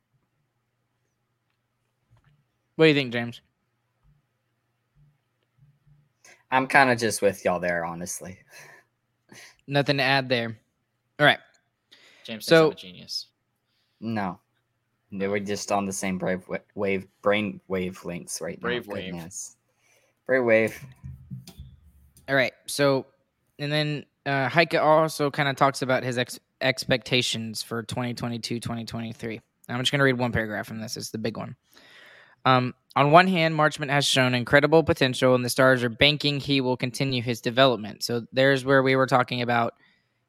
What do you think, James? I'm kind of just with y'all there, honestly. Nothing to add there. All right, James. So, I'm a genius. No, they were just on the same brain wavelengths right now. Brainwave. All right. So, and then. Heika also kind of talks about his expectations for 2022-2023. I'm just going to read one paragraph from this. It's the big one. On one hand, Marchment has shown incredible potential, and the Stars are banking he will continue his development. So there's where we were talking about,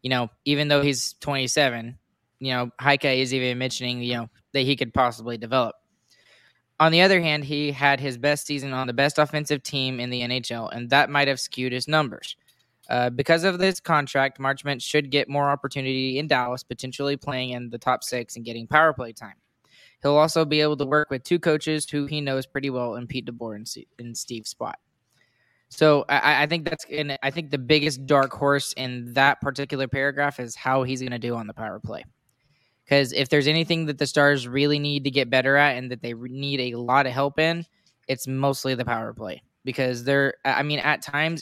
you know, even though he's 27, you know, Heika is even mentioning, you know, that he could possibly develop. On the other hand, he had his best season on the best offensive team in the NHL, and that might have skewed his numbers. Because of this contract, Marchment should get more opportunity in Dallas, potentially playing in the top six and getting power play time. He'll also be able to work with two coaches who he knows pretty well, in Pete DeBoer and Steve Spott. So I think that's, and I think the biggest dark horse in that particular paragraph is how he's going to do on the power play. Because if there's anything that the Stars really need to get better at and that they need a lot of help in, it's mostly the power play. Because at times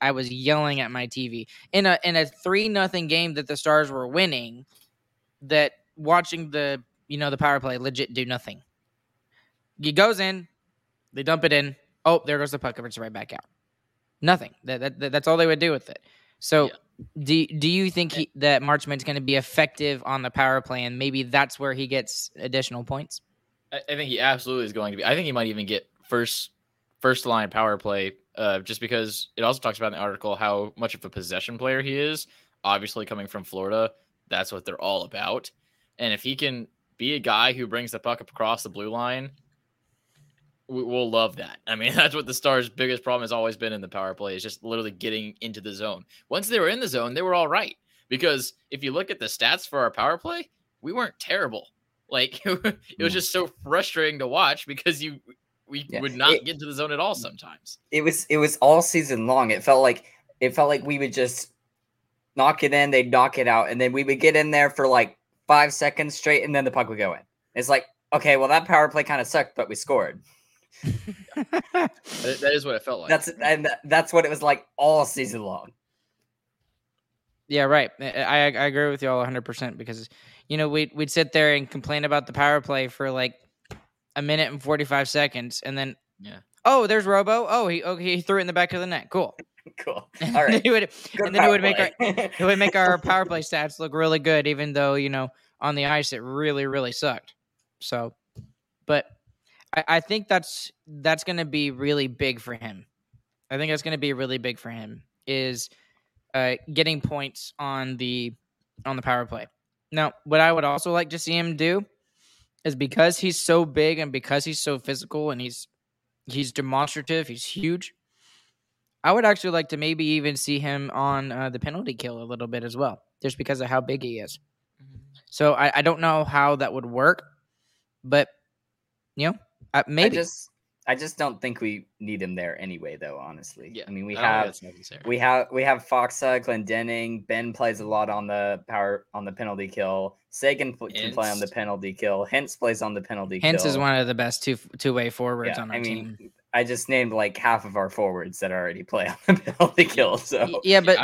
I was yelling at my TV in a 3-0 game that the Stars were winning, that watching the power play legit do nothing. He goes in, they dump it in. Oh, there goes the puck, it's right back out. Nothing. That's all they would do with it. So do you think that Marchment's going to be effective on the power play, and maybe that's where he gets additional points? I think he absolutely is going to be. I think he might even get first line power play, just because it also talks about in the article how much of a possession player he is. Obviously, coming from Florida, that's what they're all about. And if he can be a guy who brings the puck across the blue line, we'll love that. I mean, that's what the Stars' biggest problem has always been in the power play, is just literally getting into the zone. Once they were in the zone, they were all right. Because if you look at the stats for our power play, we weren't terrible. Like, it was just so frustrating to watch because we would not get into the zone at all sometimes. It was all season long. It felt like we would just knock it in, they'd knock it out, and then we would get in there for like 5 seconds straight, and then the puck would go in. It's like, okay, well, that power play kind of sucked, but we scored. That is what it felt like. That's what it was like all season long. Yeah, right. I agree with you all 100% because, you know, we'd sit there and complain about the power play for like a minute and 45 seconds. And then, oh, there's Robo. Oh, he threw it in the back of the net. Cool. All right. He would make our power play stats look really good, even though, you know, on the ice, it really, really sucked. So, but I think that's going to be really big for him. I think that's going to be really big for him is getting points on the power play. Now, what I would also like to see him do is because he's so big and because he's so physical and he's demonstrative, he's huge. I would actually like to maybe even see him on the penalty kill a little bit as well, just because of how big he is. So I don't know how that would work, but you know, maybe. I just don't think we need him there anyway, though. Honestly, yeah. I mean, we have Foxa, Glendening. Ben plays a lot on the penalty kill. Seguin can play on the penalty kill. Hintz plays on the penalty kill. Hintz is one of the best two-way forwards on our team. I just named like half of our forwards that already play on the penalty kill. So yeah, but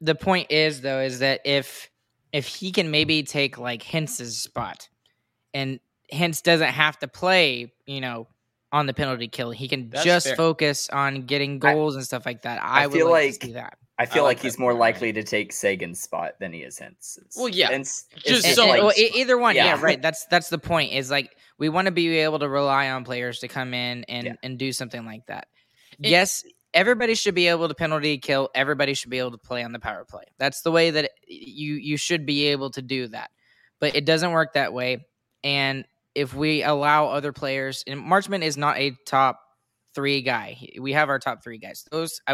the point is though is that if he can maybe take like Hintz's spot, and Hintz doesn't have to play, you know, on the penalty kill, he can focus on getting goals and stuff like that. I would like to see that. I feel like he's more likely to take Sagan's spot than he is Hintz's. Well, yeah, either one. Yeah, right. That's the point. Is like we want to be able to rely on players to come in and do something like that. Yes, everybody should be able to penalty kill. Everybody should be able to play on the power play. That's the way that you should be able to do that. But it doesn't work that way. And if we allow other players, and Marchment is not a top three guy. We have our top three guys.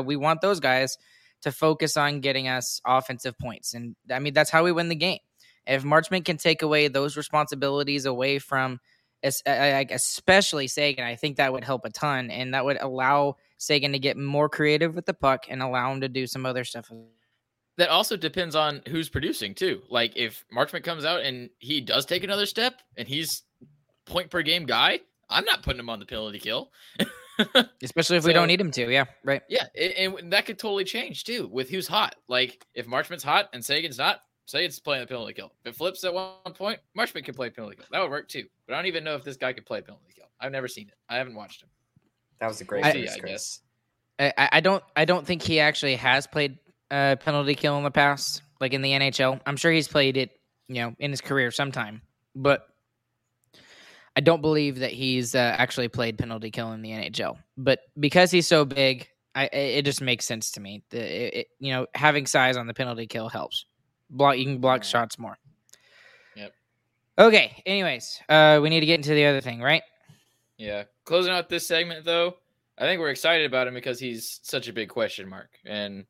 We want those guys to focus on getting us offensive points. And, I mean, that's how we win the game. If Marchment can take away those responsibilities away from especially Seguin, I think that would help a ton, and that would allow Seguin to get more creative with the puck and allow him to do some other stuff. That also depends on who's producing, too. Like, if Marchment comes out and he does take another step and he's point-per-game guy, I'm not putting him on the penalty kill. Especially if we don't need him to. Yeah, right. Yeah, and that could totally change, too, with who's hot. Like, if Marchman's hot and Sagan's not, Sagan's playing the penalty kill. If it flips at one point, Marchment can play penalty kill. That would work, too. But I don't even know if this guy could play penalty kill. I've never seen it. I haven't watched him. That was a great idea, I guess. I don't think he actually has played penalty kill in the past, like in the NHL. I'm sure he's played it, you know, in his career sometime. But I don't believe that he's actually played penalty kill in the NHL, but because he's so big, it just makes sense to me. You know, having size on the penalty kill helps. You can block shots more. Yep. Okay. Anyways, we need to get into the other thing, right? Yeah. Closing out this segment, though, I think we're excited about him because he's such a big question mark, and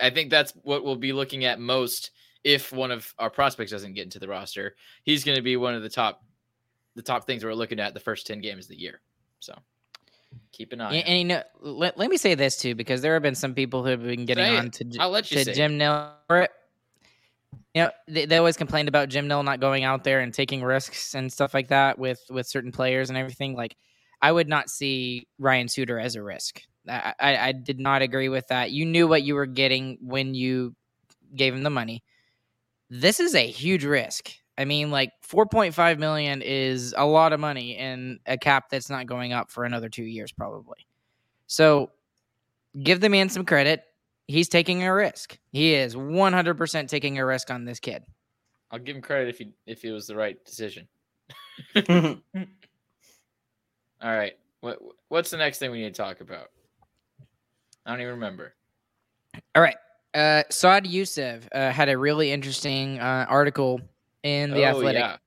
I think that's what we'll be looking at most if one of our prospects doesn't get into the roster. He's going to be one of the top things we're looking at the first 10 games of the year. So keep an eye. And you know, let me say this too, because there have been some people who have been getting to Jim Nill. You know, they always complained about Jim Nill not going out there and taking risks and stuff like that with certain players and everything. Like, I would not see Ryan Suter as a risk. I did not agree with that. You knew what you were getting when you gave him the money. This is a huge risk. I mean, like, $4.5 million is a lot of money in a cap that's not going up for another 2 years, probably. So give the man some credit. He's taking a risk. He is 100% taking a risk on this kid. I'll give him credit if it was the right decision. All right. What's the next thing we need to talk about? I don't even remember. All right. Saad Yousef had a really interesting article in The Athletic.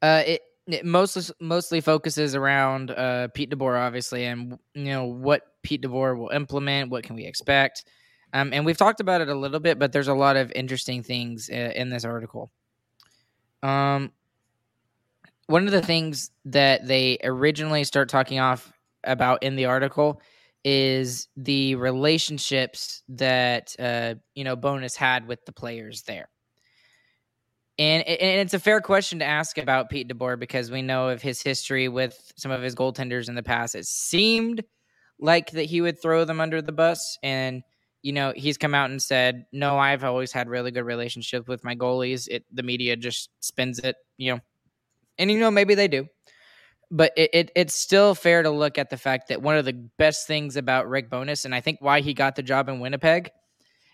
Yeah. It mostly focuses around Pete DeBoer, obviously, and you know what Pete DeBoer will implement, what can we expect. And we've talked about it a little bit, but there's a lot of interesting things in this article. One of the things that they originally start talking off about in the article is the relationships that Bowness had with the players there. And it's a fair question to ask about Pete DeBoer because we know of his history with some of his goaltenders in the past. It seemed like that he would throw them under the bus, and you know, he's come out and said, no, I've always had really good relationships with my goalies. The media just spins it, you know, and, you know, maybe they do. But it's still fair to look at the fact that one of the best things about Rick Bowness, and I think why he got the job in Winnipeg,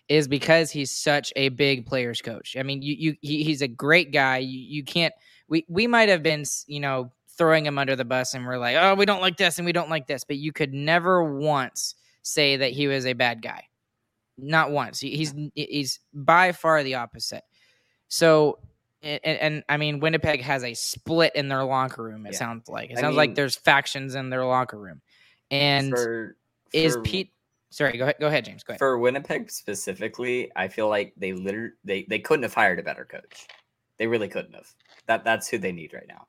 is because he's such a big players coach. I mean, he's a great guy. You can't – we might have been, you know, throwing him under the bus and we're like, oh, we don't like this and we don't like this. But you could never once say that he was a bad guy. Not once. He's by far the opposite. So – And I mean, Winnipeg has a split in their locker room, it sounds like. It sounds like there's factions in their locker room. And Go ahead, James. Go ahead. For Winnipeg specifically, I feel like they couldn't have hired a better coach. They really couldn't have. That's who they need right now.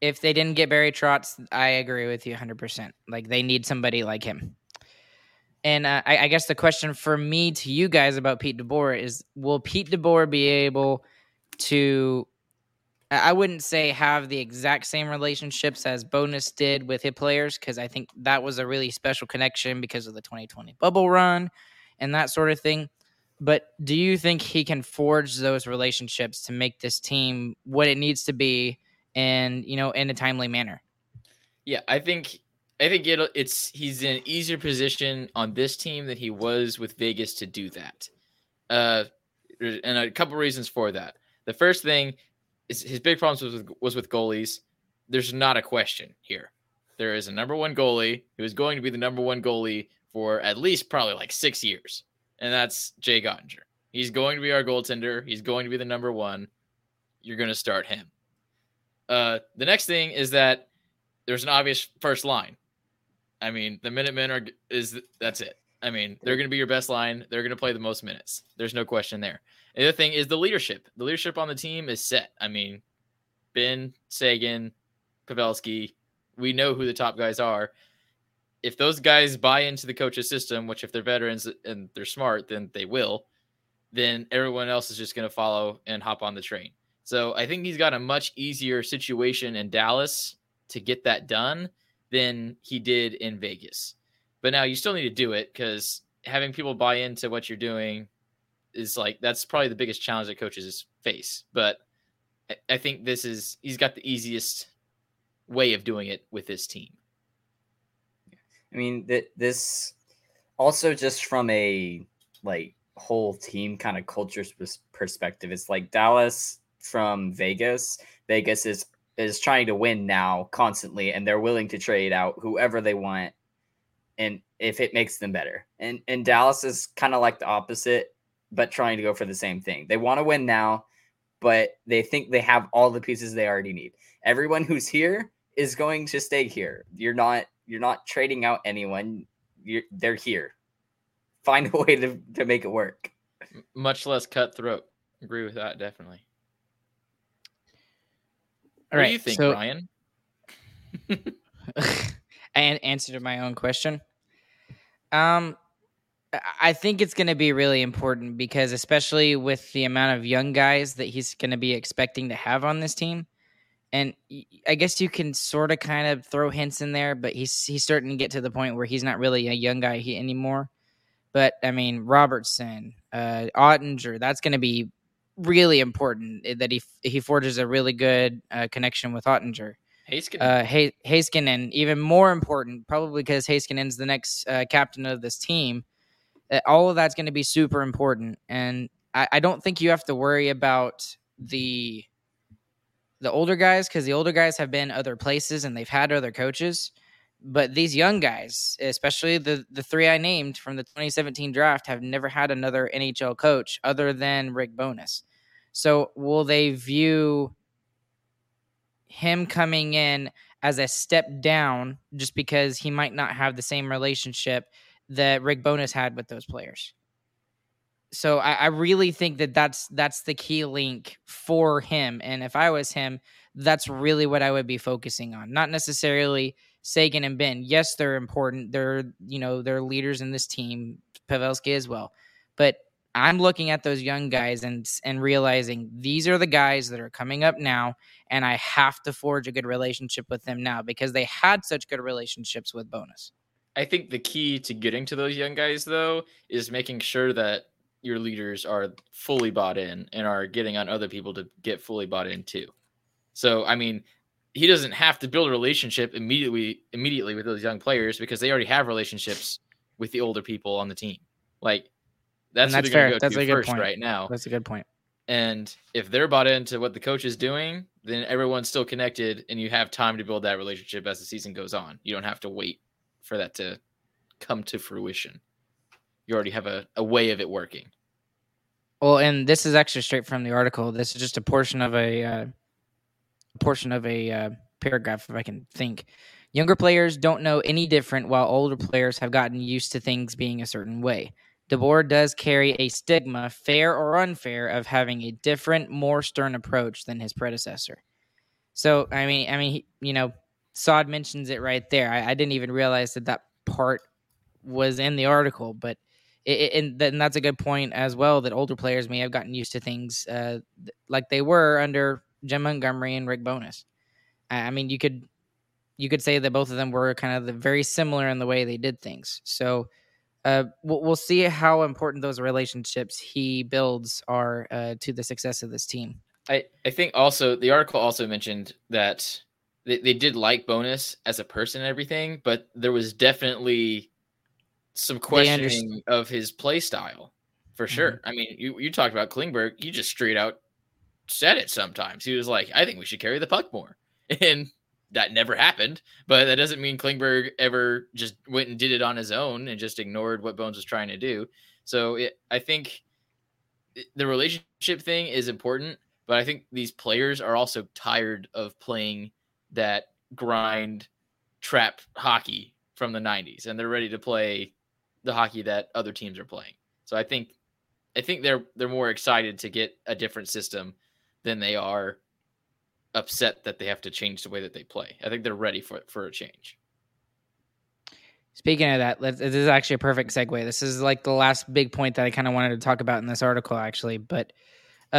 If they didn't get Barry Trotz, I agree with you 100%. Like, they need somebody like him. And I guess the question for me to you guys about Pete DeBoer is, will Pete DeBoer be able to, I wouldn't say have the exact same relationships as Bowness did with his players, because I think that was a really special connection because of the 2020 bubble run and that sort of thing. But do you think he can forge those relationships to make this team what it needs to be, and, you know, in a timely manner? Yeah, I think he's in an easier position on this team than he was with Vegas to do that, and a couple reasons for that. The first thing is his big problems was with goalies. There's not a question here. There is a number one goalie who is going to be the number one goalie for at least probably like 6 years, and that's Jake Oettinger. He's going to be our goaltender. He's going to be the number one. You're going to start him. The next thing is that there's an obvious first line. I mean, the Minutemen that's it. I mean, they're going to be your best line. They're going to play the most minutes. There's no question there. The other thing is the leadership. The leadership on the team is set. I mean, Benn, Seguin, Pavelski, we know who the top guys are. If those guys buy into the coach's system, which if they're veterans and they're smart, then they will, then everyone else is just going to follow and hop on the train. So I think he's got a much easier situation in Dallas to get that done than he did in Vegas. But now you still need to do it, because having people buy into what you're doing is like, that's probably the biggest challenge that coaches face. But I think he's got the easiest way of doing it with this team. I mean, this also, just from a like whole team kind of culture perspective, it's like Dallas from Vegas. Vegas is trying to win now constantly, and they're willing to trade out whoever they want, and if it makes them better. And Dallas is kind of like the opposite, but trying to go for the same thing. They want to win now, but they think they have all the pieces they already need. Everyone who's here is going to stay here. You're not trading out anyone. They're here. Find a way to make it work. Much less cutthroat. Agree with that, definitely. All right, what do you think, Ryan? And answer to my own question. I think it's going to be really important, because especially with the amount of young guys that he's going to be expecting to have on this team. And I guess you can sort of kind of throw hints in there, but he's starting to get to the point where he's not really a young guy anymore. But I mean, Robertson, Oettinger, that's going to be really important that he forges a really good connection with Oettinger. Heiskanen, even more important, probably, because Heiskanen's the next captain of this team. All of that's going to be super important. And I don't think you have to worry about the older guys, because the older guys have been other places and they've had other coaches. But these young guys, especially the three I named from the 2017 draft, have never had another NHL coach other than Rick Bowness. So will they view him coming in as a step down just because he might not have the same relationship that Rick Bowness had with those players? So I really think that's the key link for him. And if I was him, that's really what I would be focusing on. Not necessarily Seguin and Benn. Yes, they're important. They're leaders in this team, Pavelski as well. But I'm looking at those young guys and realizing these are the guys that are coming up now, and I have to forge a good relationship with them now, because they had such good relationships with Bowness. I think the key to getting to those young guys, though, is making sure that your leaders are fully bought in and are getting on other people to get fully bought in, too. So, I mean, he doesn't have to build a relationship immediately with those young players because they already have relationships with the older people on the team. Like, that's fair. Go that's a good point right now. That's a good point. And if they're bought into what the coach is doing, then everyone's still connected and you have time to build that relationship as the season goes on. You don't have to wait for that to come to fruition. You already have a way of it working. Well, and this is actually straight from the article. This is just a portion of a paragraph, if I can think. Younger players don't know any different while older players have gotten used to things being a certain way. DeBoer does carry a stigma, fair or unfair, of having a different, more stern approach than his predecessor. So, I mean, you know, Saad mentions it right there. I didn't even realize that part was in the article, but and that's a good point as well, that older players may have gotten used to things like they were under Jim Montgomery and Rick Bowness. I mean, you could say that both of them were kind of very similar in the way they did things. So, we'll see how important those relationships he builds are to the success of this team. I think also the article also mentioned that they did like Bowness as a person and everything, but there was definitely some questioning of his play style for sure. Mm-hmm. I mean, you talked about Klingberg. You just straight out said it sometimes. He was like, I think we should carry the puck more. And that never happened, but that doesn't mean Klingberg ever just went and did it on his own and just ignored what Bones was trying to do. So I think the relationship thing is important, but I think these players are also tired of playing that grind trap hockey from the 90s, and they're ready to play the hockey that other teams are playing. So I think they're more excited to get a different system than they are upset that they have to change the way that they play. I think they're ready for a change. Speaking of that, this is actually a perfect segue. This is like the last big point that I kind of wanted to talk about in this article, actually. But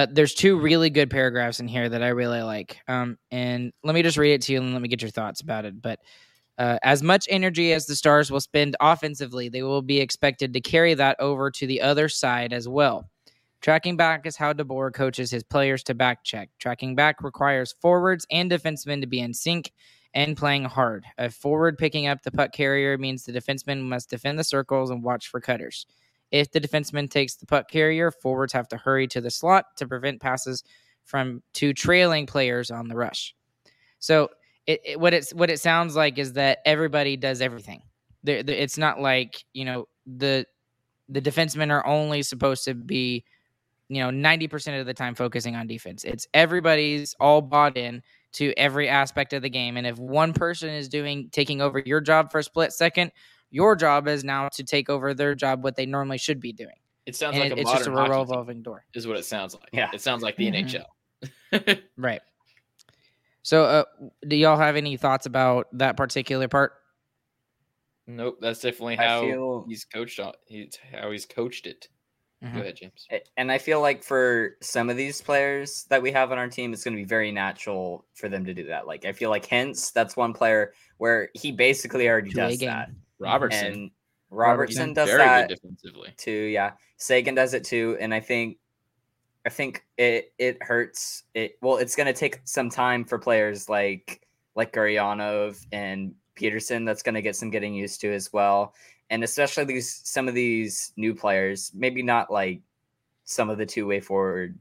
there's two really good paragraphs in here that I really like. And let me just read it to you and let me get your thoughts about it. But as much energy as the Stars will spend offensively, they will be expected to carry that over to the other side as well. Tracking back is how DeBoer coaches his players to back check. Tracking back requires forwards and defensemen to be in sync and playing hard. A forward picking up the puck carrier means the defenseman must defend the circles and watch for cutters. If the defenseman takes the puck carrier, forwards have to hurry to the slot to prevent passes from two trailing players on the rush. So what it sounds like is that everybody does everything. It's not like, you know, the defensemen are only supposed to be, you know, 90% of the time focusing on defense. It's everybody's all bought in to every aspect of the game. And if one person is taking over your job for a split second, your job is now to take over their job, what they normally should be doing. It sounds and like it's modern just a revolving door is what it sounds like. Yeah. It sounds like the NHL. Right. So do y'all have any thoughts about that particular part? Nope. That's definitely how he's coached it. Mm-hmm. Go ahead, James. And I feel like for some of these players that we have on our team, it's going to be very natural for them to do that. Like, I feel like Hintz, that's one player where he basically already does that. Robertson does that defensively too. Yeah. Seguin does it too. And I think it hurts. It's going to take some time for players like Gurianov and Peterson. That's going to get some getting used to as well. And especially some of these new players, maybe not like some of the two-way forward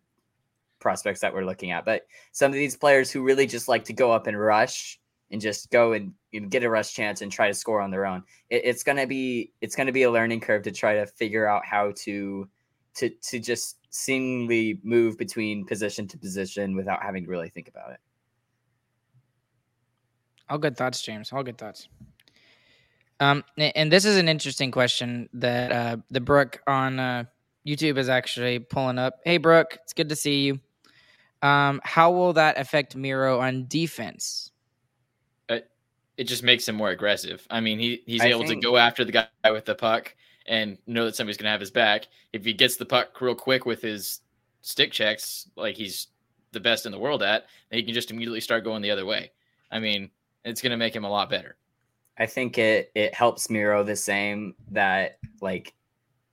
prospects that we're looking at, but some of these players who really just like to go up and rush and just go and, you know, get a rush chance and try to score on their own. It's gonna be a learning curve to try to figure out how to just seemingly move between position to position without having to really think about it. All good thoughts, James. All good thoughts. And this is an interesting question that the Brooke on YouTube is actually pulling up. Hey, Brooke, it's good to see you. How will that affect Miro on defense? It just makes him more aggressive. I mean, he's able to go after the guy with the puck and know that somebody's going to have his back. If he gets the puck real quick with his stick checks, like he's the best in the world at, then he can just immediately start going the other way. I mean, it's going to make him a lot better. I think it helps Miro the same that like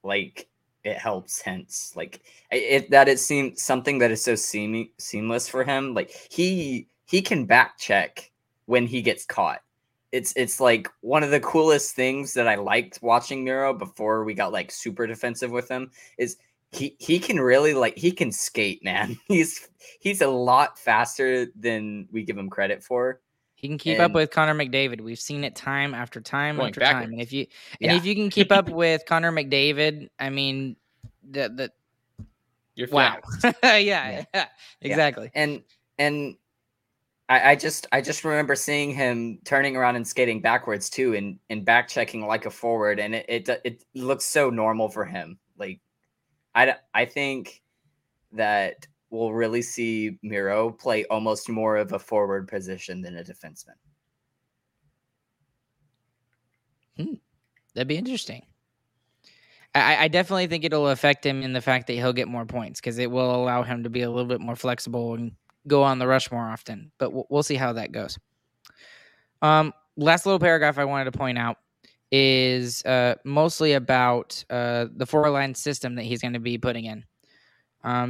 it helps Hintz. Like it seems something that is so seamless for him. Like he can back check when he gets caught. It's like one of the coolest things that I liked watching Miro before we got like super defensive with him is he can really he can skate, man. He's a lot faster than we give him credit for. He can keep up with Connor McDavid. We've seen it time after time after backwards. Time. And if you can keep up with Connor McDavid, I mean the you're wow. yeah, exactly. Yeah. And I just remember seeing him turning around and skating backwards too, and back checking like a forward, and it looks so normal for him. Like I think that we'll really see Miro play almost more of a forward position than a defenseman. That'd be interesting. I definitely think it'll affect him in the fact that he'll get more points because it will allow him to be a little bit more flexible and go on the rush more often, but we'll see how that goes. Last little paragraph I wanted to point out is mostly about the four-line system that he's going to be putting in.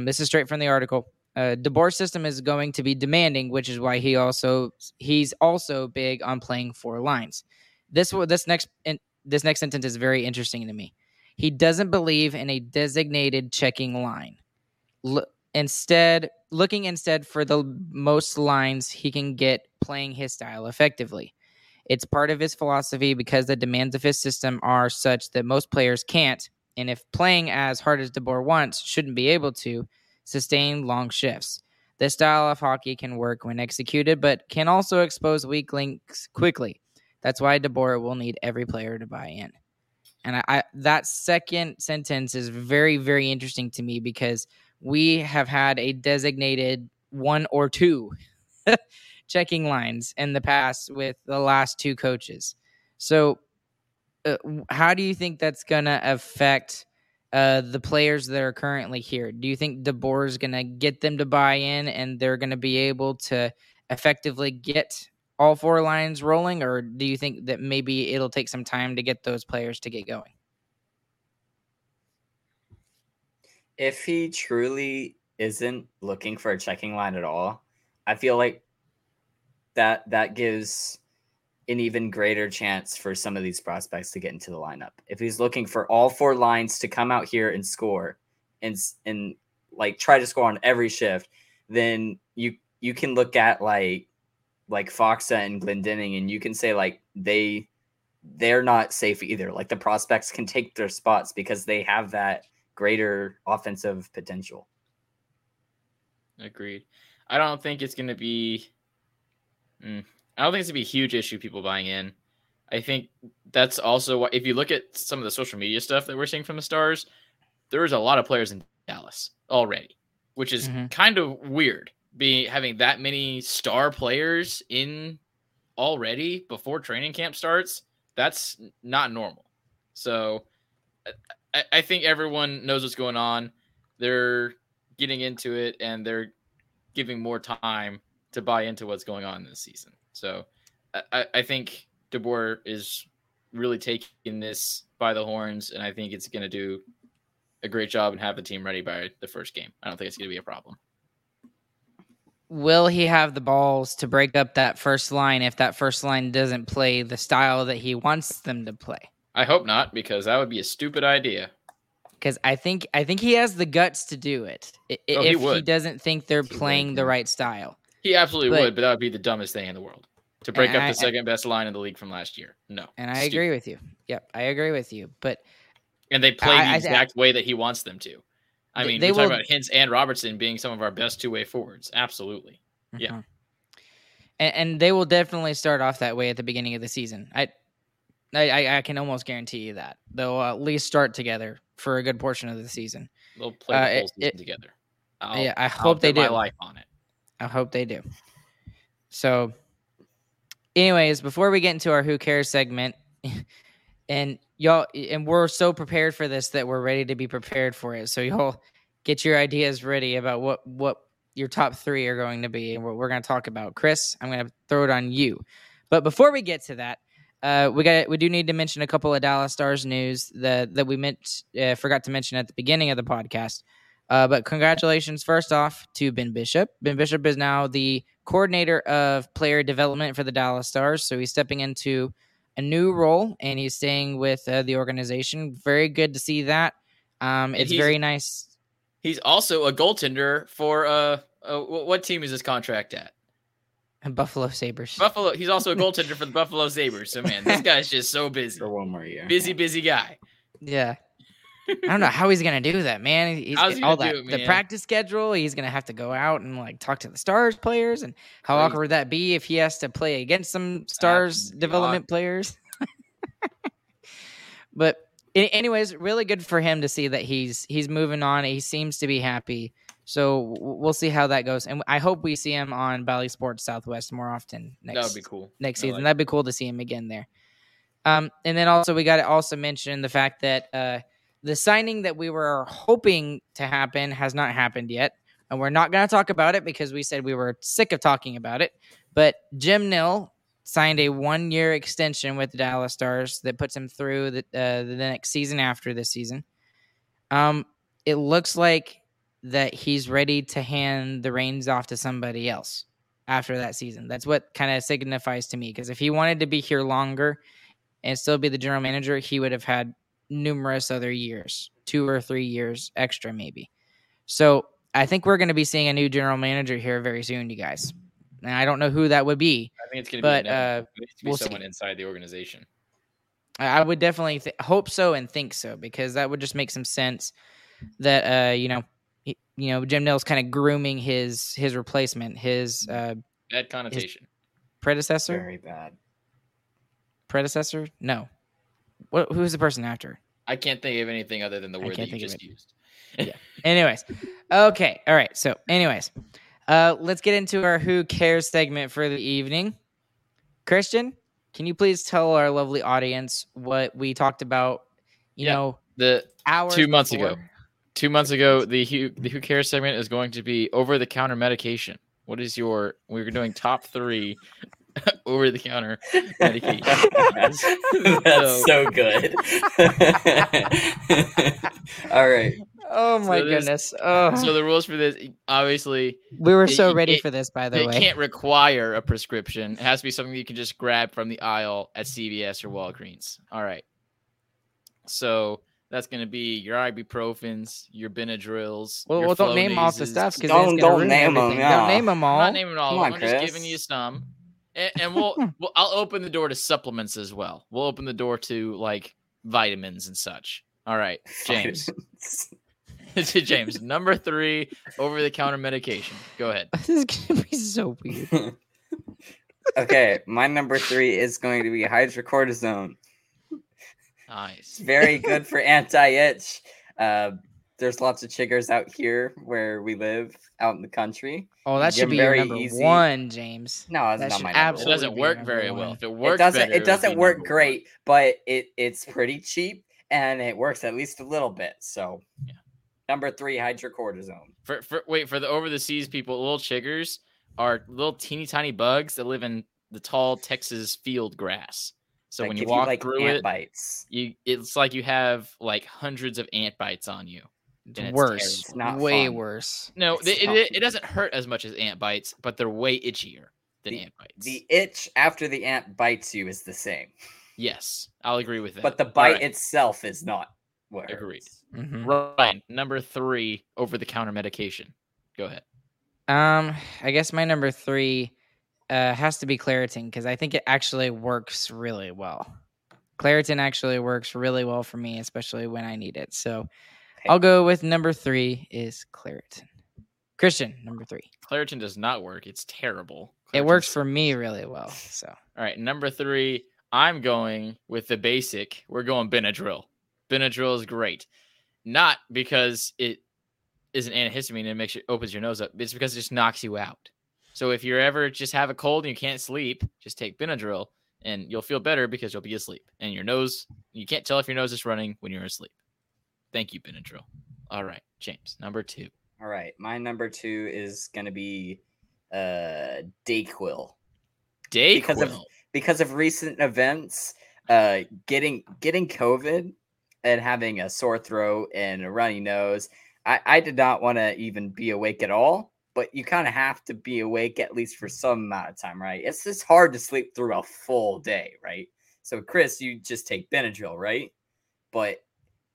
This is straight from the article. DeBoer's system is going to be demanding, which is why he's also big on playing four lines. This next sentence is very interesting to me. He doesn't believe in a designated checking line. Looking instead for the most lines he can get playing his style effectively. It's part of his philosophy because the demands of his system are such that most players can't, and if playing as hard as DeBoer wants, shouldn't be able to, sustain long shifts. This style of hockey can work when executed, but can also expose weak links quickly. That's why DeBoer will need every player to buy in. And that second sentence is very, very interesting to me because we have had a designated one or two checking lines in the past with the last two coaches. So how do you think that's going to affect the players that are currently here? Do you think DeBoer is going to get them to buy in and they're going to be able to effectively get all four lines rolling? Or do you think that maybe it'll take some time to get those players to get going? If he truly isn't looking for a checking line at all, I feel like that gives an even greater chance for some of these prospects to get into the lineup. If he's looking for all four lines to come out here and score and like try to score on every shift, then you can look at like Foxa and Glendening and you can say like they're not safe either. Like the prospects can take their spots because they have that greater offensive potential. Agreed. I don't think it's going to be I don't think it's going to be a huge issue, people buying in. I think that's also why, if you look at some of the social media stuff that we're seeing from the Stars, there's a lot of players in Dallas already, which is kind of weird, having that many star players in already before training camp starts. That's not normal. So I think everyone knows what's going on. They're getting into it, and they're giving more time to buy into what's going on this season. So I think DeBoer is really taking this by the horns, and I think it's going to do a great job and have the team ready by the first game. I don't think it's going to be a problem. Will he have the balls to break up that first line if that first line doesn't play the style that he wants them to play? I hope not, because that would be a stupid idea. Because I think he has the guts to do it if he doesn't think they're playing the right style. He absolutely would, but that would be the dumbest thing in the world to break up the second best line in the league from last year. No, and I agree with you. Yep, I agree with you. But and they play the exact way that he wants them to. I mean, we talk about Hintz and Robertson being some of our best two-way forwards. Absolutely, yeah. And they will definitely start off that way at the beginning of the season. I can almost guarantee you that they'll at least start together for a good portion of the season. They'll play the whole season together. I hope they do. My life on it. I hope they do. So, anyways, before we get into our Who Cares segment, and y'all, and we're so prepared for this that we're ready to be prepared for it. So y'all get your ideas ready about what your top three are going to be and what we're going to talk about. Chris, I'm going to throw it on you. But before we get to that, We do need to mention a couple of Dallas Stars news that we forgot to mention at the beginning of the podcast. But congratulations, first off, to Ben Bishop. Ben Bishop is now the coordinator of player development for the Dallas Stars. So he's stepping into a new role, and he's staying with the organization. Very good to see that. It's very nice. He's also a goaltender for what team is his contract at? Buffalo Sabres. He's also a goaltender for the Buffalo Sabres. So, man, this guy's just so busy. For one more year. Busy guy. Yeah. I don't know how he's going to do that, man. The practice schedule, he's going to have to go out and like talk to the Stars players, and how awkward would that be if he has to play against some Stars development players? But anyways, really good for him to see that he's moving on. He seems to be happy. So we'll see how that goes. And I hope we see him on Bally Sports Southwest more often next season. That'd be cool to see him again there. And then also we got to also mention the fact that the signing that we were hoping to happen has not happened yet, and we're not going to talk about it because we said we were sick of talking about it. But Jim Nill signed a 1-year extension with the Dallas Stars that puts him through the next season after this season. It looks like that he's ready to hand the reins off to somebody else after that season. That's what kind of signifies to me, because if he wanted to be here longer and still be the general manager, he would have had numerous other years, 2 or 3 years extra maybe. So I think we're going to be seeing a new general manager here very soon, you guys. And I don't know who that would be. I think it's going to be someone inside the organization. I would definitely hope so and think so, because that would just make some sense that, Jim Nill's kind of grooming his replacement, his bad connotation. His predecessor? Very bad. Predecessor? No. Who's the person after? I can't think of anything other than the word that you just used. Yeah. Anyways. Okay. All right. So anyways, let's get into our Who Cares segment for the evening. Christian, can you please tell our lovely audience what we talked about, hours ago? 2 months ago, the Who Cares segment is going to be over-the-counter medication. What is we're doing top 3 over-the-counter medication. That's so good. All right. Oh, my goodness. Oh. So the rules for this, obviously. We were ready for this, by the way. It can't require a prescription. It has to be something you can just grab from the aisle at CVS or Walgreens. All right. So that's going to be your ibuprofens, your Benadryls. Well, don't name off the stuff, because don't name them. Yeah. Don't name them all. I'm not naming all. I'm just giving you some, and I'll open the door to supplements as well. We'll open the door to like vitamins and such. All right, James. James, number 3 over-the-counter medication. Go ahead. This is going to be so weird. Okay, my number 3 is going to be hydrocortisone. Nice. Very good for anti-itch. There's lots of chiggers out here where we live, out in the country. Oh, that should be your number one, James. No, that's not my number one. It doesn't work very well. If it works, it doesn't work great, but it's pretty cheap and it works at least a little bit. So, yeah. Number 3, hydrocortisone. For the over the seas people, little chiggers are little teeny tiny bugs that live in the tall Texas field grass. So when you walk through it, it's like you have like hundreds of ant bites on you. It's worse. It's not way worse. No, it doesn't hurt as much as ant bites, but they're way itchier than ant bites. The itch after the ant bites you is the same. Yes, I'll agree with that. But the bite itself is not worse. Agreed. Mm-hmm. Ryan, number 3 over-the-counter medication. Go ahead. I guess my number 3 has to be Claritin, because I think it actually works really well. Claritin actually works really well for me, especially when I need it. So I'll go with number 3 is Claritin. Christian, number 3. Claritin does not work. It's terrible. It works for me really well. So all right, number 3, I'm going with the basic. We're going Benadryl. Benadryl is great. Not because it is an antihistamine and it opens your nose up. It's because it just knocks you out. So if you ever just have a cold and you can't sleep, just take Benadryl and you'll feel better because you'll be asleep. And your nose, you can't tell if your nose is running when you're asleep. Thank you, Benadryl. All right, James, number 2. All right, my number 2 is going to be Dayquil. Day because of recent events, getting COVID and having a sore throat and a runny nose. I did not want to even be awake at all, but you kind of have to be awake at least for some amount of time, right? It's just hard to sleep through a full day, right? So, Chris, you just take Benadryl, right? But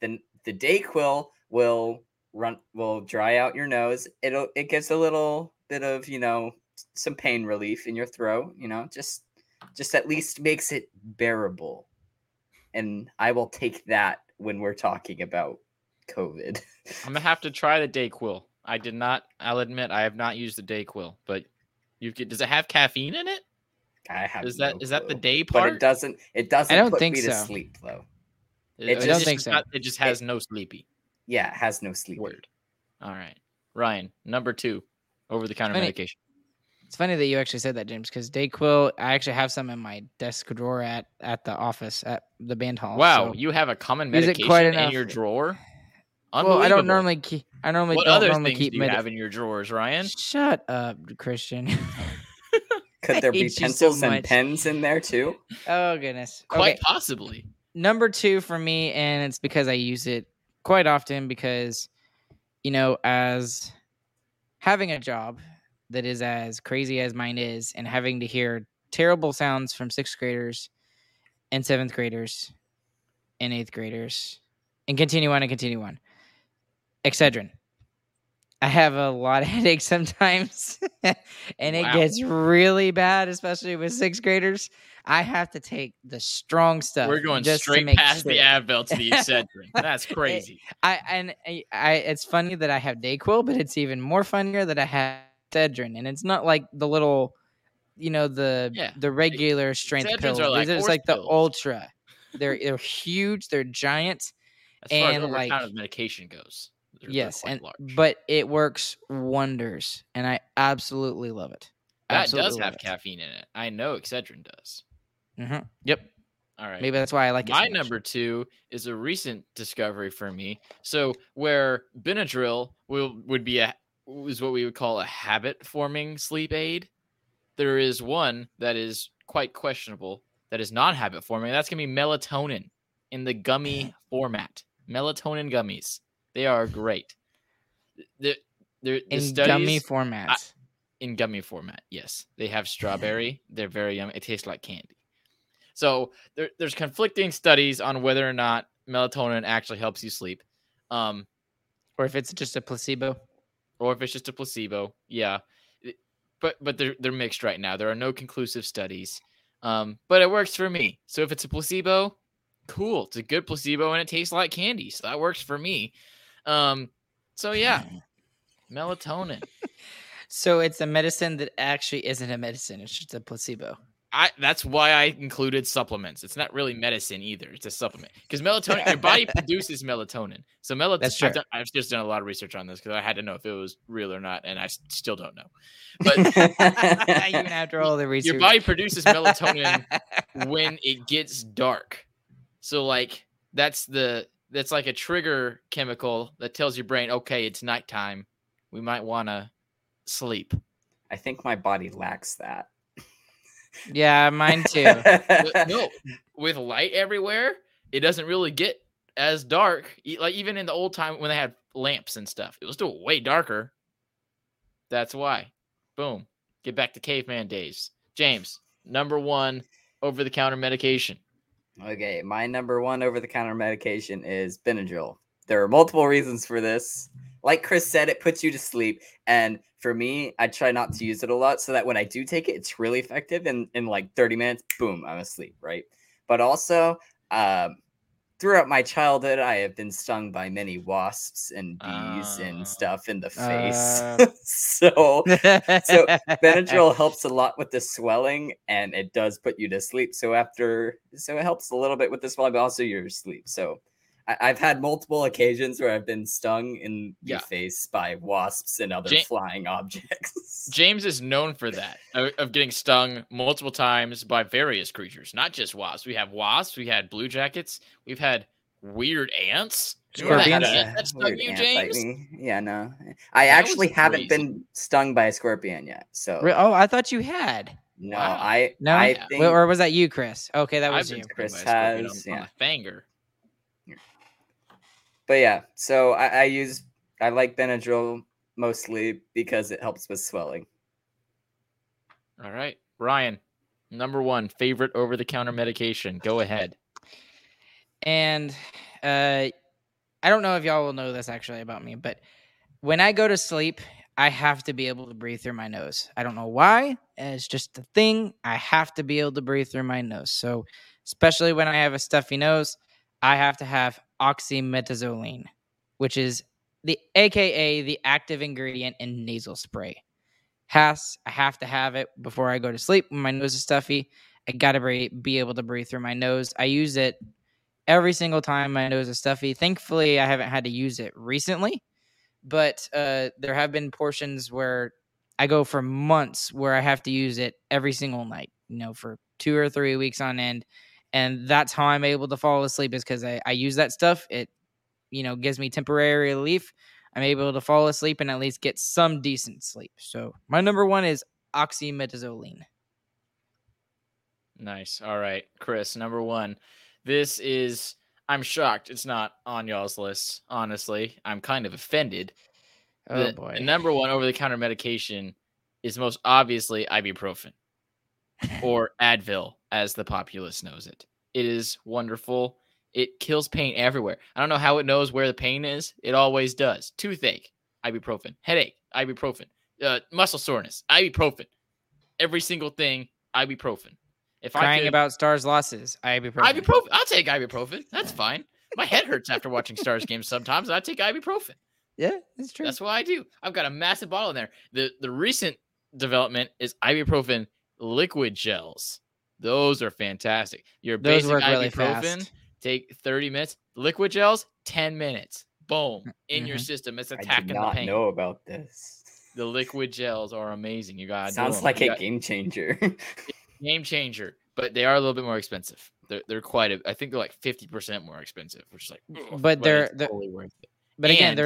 then the DayQuil will dry out your nose. It gives a little bit of, some pain relief in your throat, just at least makes it bearable. And I will take that when we're talking about COVID. I'm gonna have to try the DayQuil. I did not. I'll admit I have not used the DayQuil, but does it have caffeine in it? I have. Is that no clue. Is that the day part? But it doesn't. It doesn't. I don't put think me so. To sleep though. I don't think so. It just has no sleepy. Yeah, it has no sleepy. Word. All right, Ryan. Number 2, over-the-counter medication. It's funny that you actually said that, James, because DayQuil, I actually have some in my desk drawer at the office at the band hall. Wow, so you have a common medication in your drawer? Well, I don't normally keep. What don't other normally things keep do you have in your drawers, Ryan? Shut up, Christian. Could there be pencils and pens in there too? Oh goodness, quite possibly. Number 2 for me, and it's because I use it quite often because, as having a job that is as crazy as mine is and having to hear terrible sounds from 6th graders and 7th graders and 8th graders and continue on. Excedrin. I have a lot of headaches sometimes and it gets really bad, especially with 6th graders. I have to take the strong stuff. We're going straight past the Advil to the Excedrin. That's crazy. It's funny that I have DayQuil, but it's even more funnier that I have Excedrin, and it's not like the little, the regular strength Excedrins pills. It's like pills. The ultra. They're huge. They're giant. As far as the amount of medication goes, yes, and large. But it works wonders, and I absolutely love it. That does have caffeine in it. I know Excedrin does. Mm-hmm. Yep. All right. Maybe that's why I like it. My number 2 is a recent discovery for me. So where Benadryl is what we would call a habit-forming sleep aid. There is one that is quite questionable that is not habit-forming. That's going to be melatonin in the gummy format. Melatonin gummies. They are great. In gummy format, yes. They have strawberry. They're very yummy. It tastes like candy. So there's conflicting studies on whether or not melatonin actually helps you sleep. Or if it's just a placebo. Yeah. But they're mixed right now. There are no conclusive studies. But it works for me. So if it's a placebo, cool. It's a good placebo and it tastes like candy. So that works for me. So yeah, melatonin. So it's a medicine that actually isn't a medicine. It's just a placebo. That's why I included supplements. It's not really medicine either. It's a supplement because melatonin, your body produces melatonin. So melatonin, I've just done a lot of research on this because I had to know if it was real or not. And I still don't know. But even after all the research, your body produces melatonin when it gets dark. So like, that's like a trigger chemical that tells your brain, okay, it's nighttime. We might want to sleep. I think my body lacks that. Yeah, mine too. No, with light everywhere, it doesn't really get as dark. Like even in the old time when they had lamps and stuff, it was still way darker. That's why. Boom. Get back to caveman days. James, number 1 over-the-counter medication. Okay, my number 1 over-the-counter medication is Benadryl. There are multiple reasons for this. Like Chris said, it puts you to sleep. And for me, I try not to use it a lot so that when I do take it, it's really effective. And in like 30 minutes, boom, I'm asleep, right? But also, throughout my childhood, I have been stung by many wasps and bees and stuff in the face. So Benadryl helps a lot with the swelling, and it does put you to sleep. So it helps a little bit with the swelling, but also your sleep. So I've had multiple occasions where I've been stung in the face by wasps and other flying objects. James is known for that, of getting stung multiple times by various creatures, not just wasps. We have wasps. We had blue jackets. We've had weird ants. Scorpions. That stung you, James? Yeah, no. I actually haven't been stung by a scorpion yet. So. Oh, I thought you had. No, wow. I think, or was that you, Chris? Okay, that was you. Chris has on a finger. But yeah, so I like Benadryl mostly because it helps with swelling. All right, Ryan, number one favorite over-the-counter medication. Go ahead. And I don't know if y'all will know this actually about me, but when I go to sleep, I have to be able to breathe through my nose. I don't know why. It's just a thing. I have to be able to breathe through my nose. So especially when I have a stuffy nose, I have to have oxymetazoline, which is the AKA the active ingredient in nasal spray. I have to have it before I go to sleep. When my nose is stuffy, I got to be able to breathe through my nose. I use it every single time my nose is stuffy. Thankfully, I haven't had to use it recently. But there have been portions where I go for months where I have to use it every single night, you know, for 2 or 3 weeks on end. And that's how I'm able to fall asleep, is because I use that stuff. It, you know, gives me temporary relief. I'm able to fall asleep and at least get some decent sleep. So my number one is oxymetazoline. Nice. All right, Chris, number one. This is... I'm shocked it's not on y'all's list, honestly. I'm kind of offended. Oh, boy. The number one over-the-counter medication is most obviously ibuprofen or Advil, as the populace knows it. It is wonderful. It kills pain everywhere. I don't know how it knows where the pain is. It always does. Toothache, ibuprofen. Headache, ibuprofen. Muscle soreness, ibuprofen. Every single thing, ibuprofen. If crying about Stars losses, ibuprofen. I'll take ibuprofen. That's fine. My head hurts after watching Stars games sometimes, and I take ibuprofen. Yeah, that's true. That's what I do. I've got a massive bottle in there. The recent development is ibuprofen liquid gels. Those are fantastic. Your those basic ibuprofen really fast. Take 30 minutes. Liquid gels, 10 minutes. Boom. In your system. It's attacking the pain. I did not know about this. The liquid gels are amazing. You got sounds like a game changer. Game changer, but they are a little bit more expensive. They're quite a, I think they're like 50% more expensive, which is like, but they're totally worth it. But again,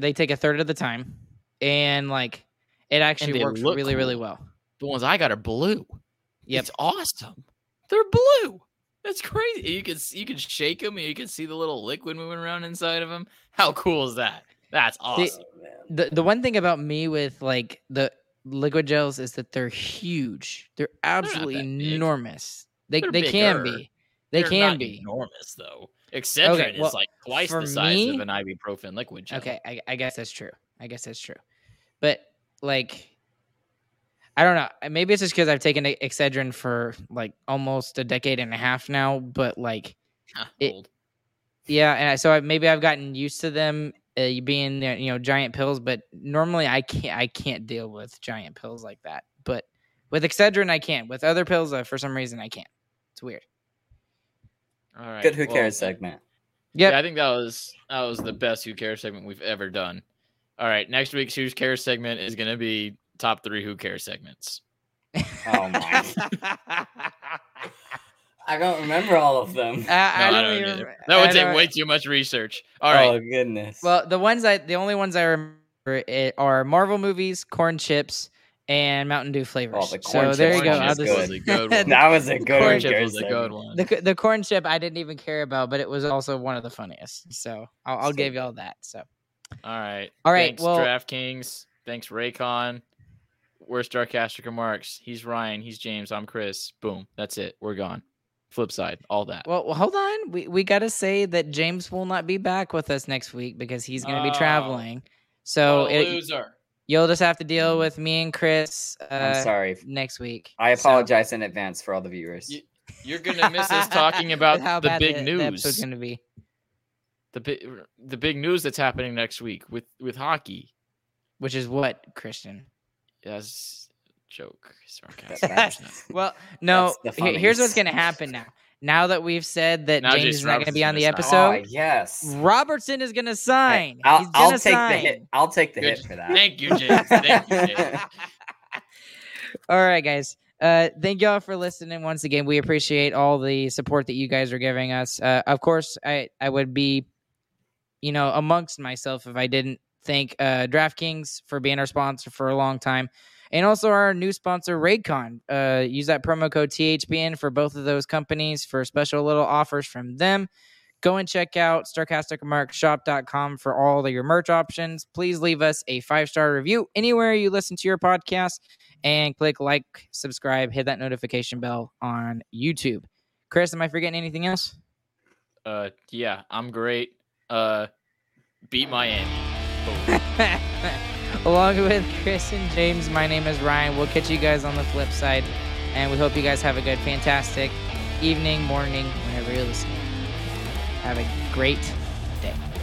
they take a third of the time, and like it actually works really, really well. The ones I got are blue. Yep. It's awesome. They're blue. That's crazy. You can shake them and you can see the little liquid moving around inside of them. How cool is that? That's awesome. The one thing about me with like the liquid gels is that they're huge. They're absolutely enormous. They can be. They they're can not be enormous though. Excedrin is like twice the size of an ibuprofen liquid gel. Okay, I guess that's true. But like, I don't know. Maybe it's just because I've taken Excedrin for like almost a decade and a half now. But like, old. Yeah, and so maybe I've gotten used to them. Being, you know, giant pills, but normally I can't deal with giant pills like that. But with Excedrin, I can. With other pills, for some reason, I can't. It's weird. All right. Good Who Cares segment. Yep. Yeah, I think that was the best Who Cares segment we've ever done. All right, next week's Who Cares segment is going to be top 3 Who Cares segments. Oh my. I don't remember all of them. I don't either. That would take way too much research. All right. Oh, goodness. Well, the only ones I remember are Marvel movies, corn chips, and Mountain Dew flavors. Oh, the corn chips. There you go. That was a good one. Corn chip was a good one. The corn chip I didn't even care about, but it was also one of the funniest. So I'll give you all that. So. All right. Thanks, DraftKings. Thanks, Raycon. We're Sarcastic Remarks. He's Ryan. He's James. I'm Chris. Boom. That's it. We're gone. Flip side, all that. Well, hold on. We got to say that James will not be back with us next week because he's going to be traveling. So loser. You'll just have to deal with me and Chris. I'm sorry. Next week. I apologize in advance for all the viewers. You're going to miss us talking about the big news. That's going to be the big news that's happening next week with hockey, which is what, Christian? Yes. Joke. Well, no, here's what's going to happen now. Now that we've said that now James is not going to be on the episode, Robertson is going to sign. I'll take the hit. I'll take the hit for that. Thank you, James. All right, guys. Thank y'all for listening once again. We appreciate all the support that you guys are giving us. Of course, I would be, you know, amongst myself if I didn't thank DraftKings for being our sponsor for a long time. And also our new sponsor, Raycon. Use that promo code THPN for both of those companies for special little offers from them. Go and check out sarcasticremarkshop.com for all of your merch options. Please leave us a 5-star review anywhere you listen to your podcast and click like, subscribe, hit that notification bell on YouTube. Chris, am I forgetting anything else? Yeah, I'm great. Beat Miami. Along with Chris and James, my name is Ryan. We'll catch you guys on the flip side, and we hope you guys have a good, fantastic evening, morning, whenever you're listening. Have a great day.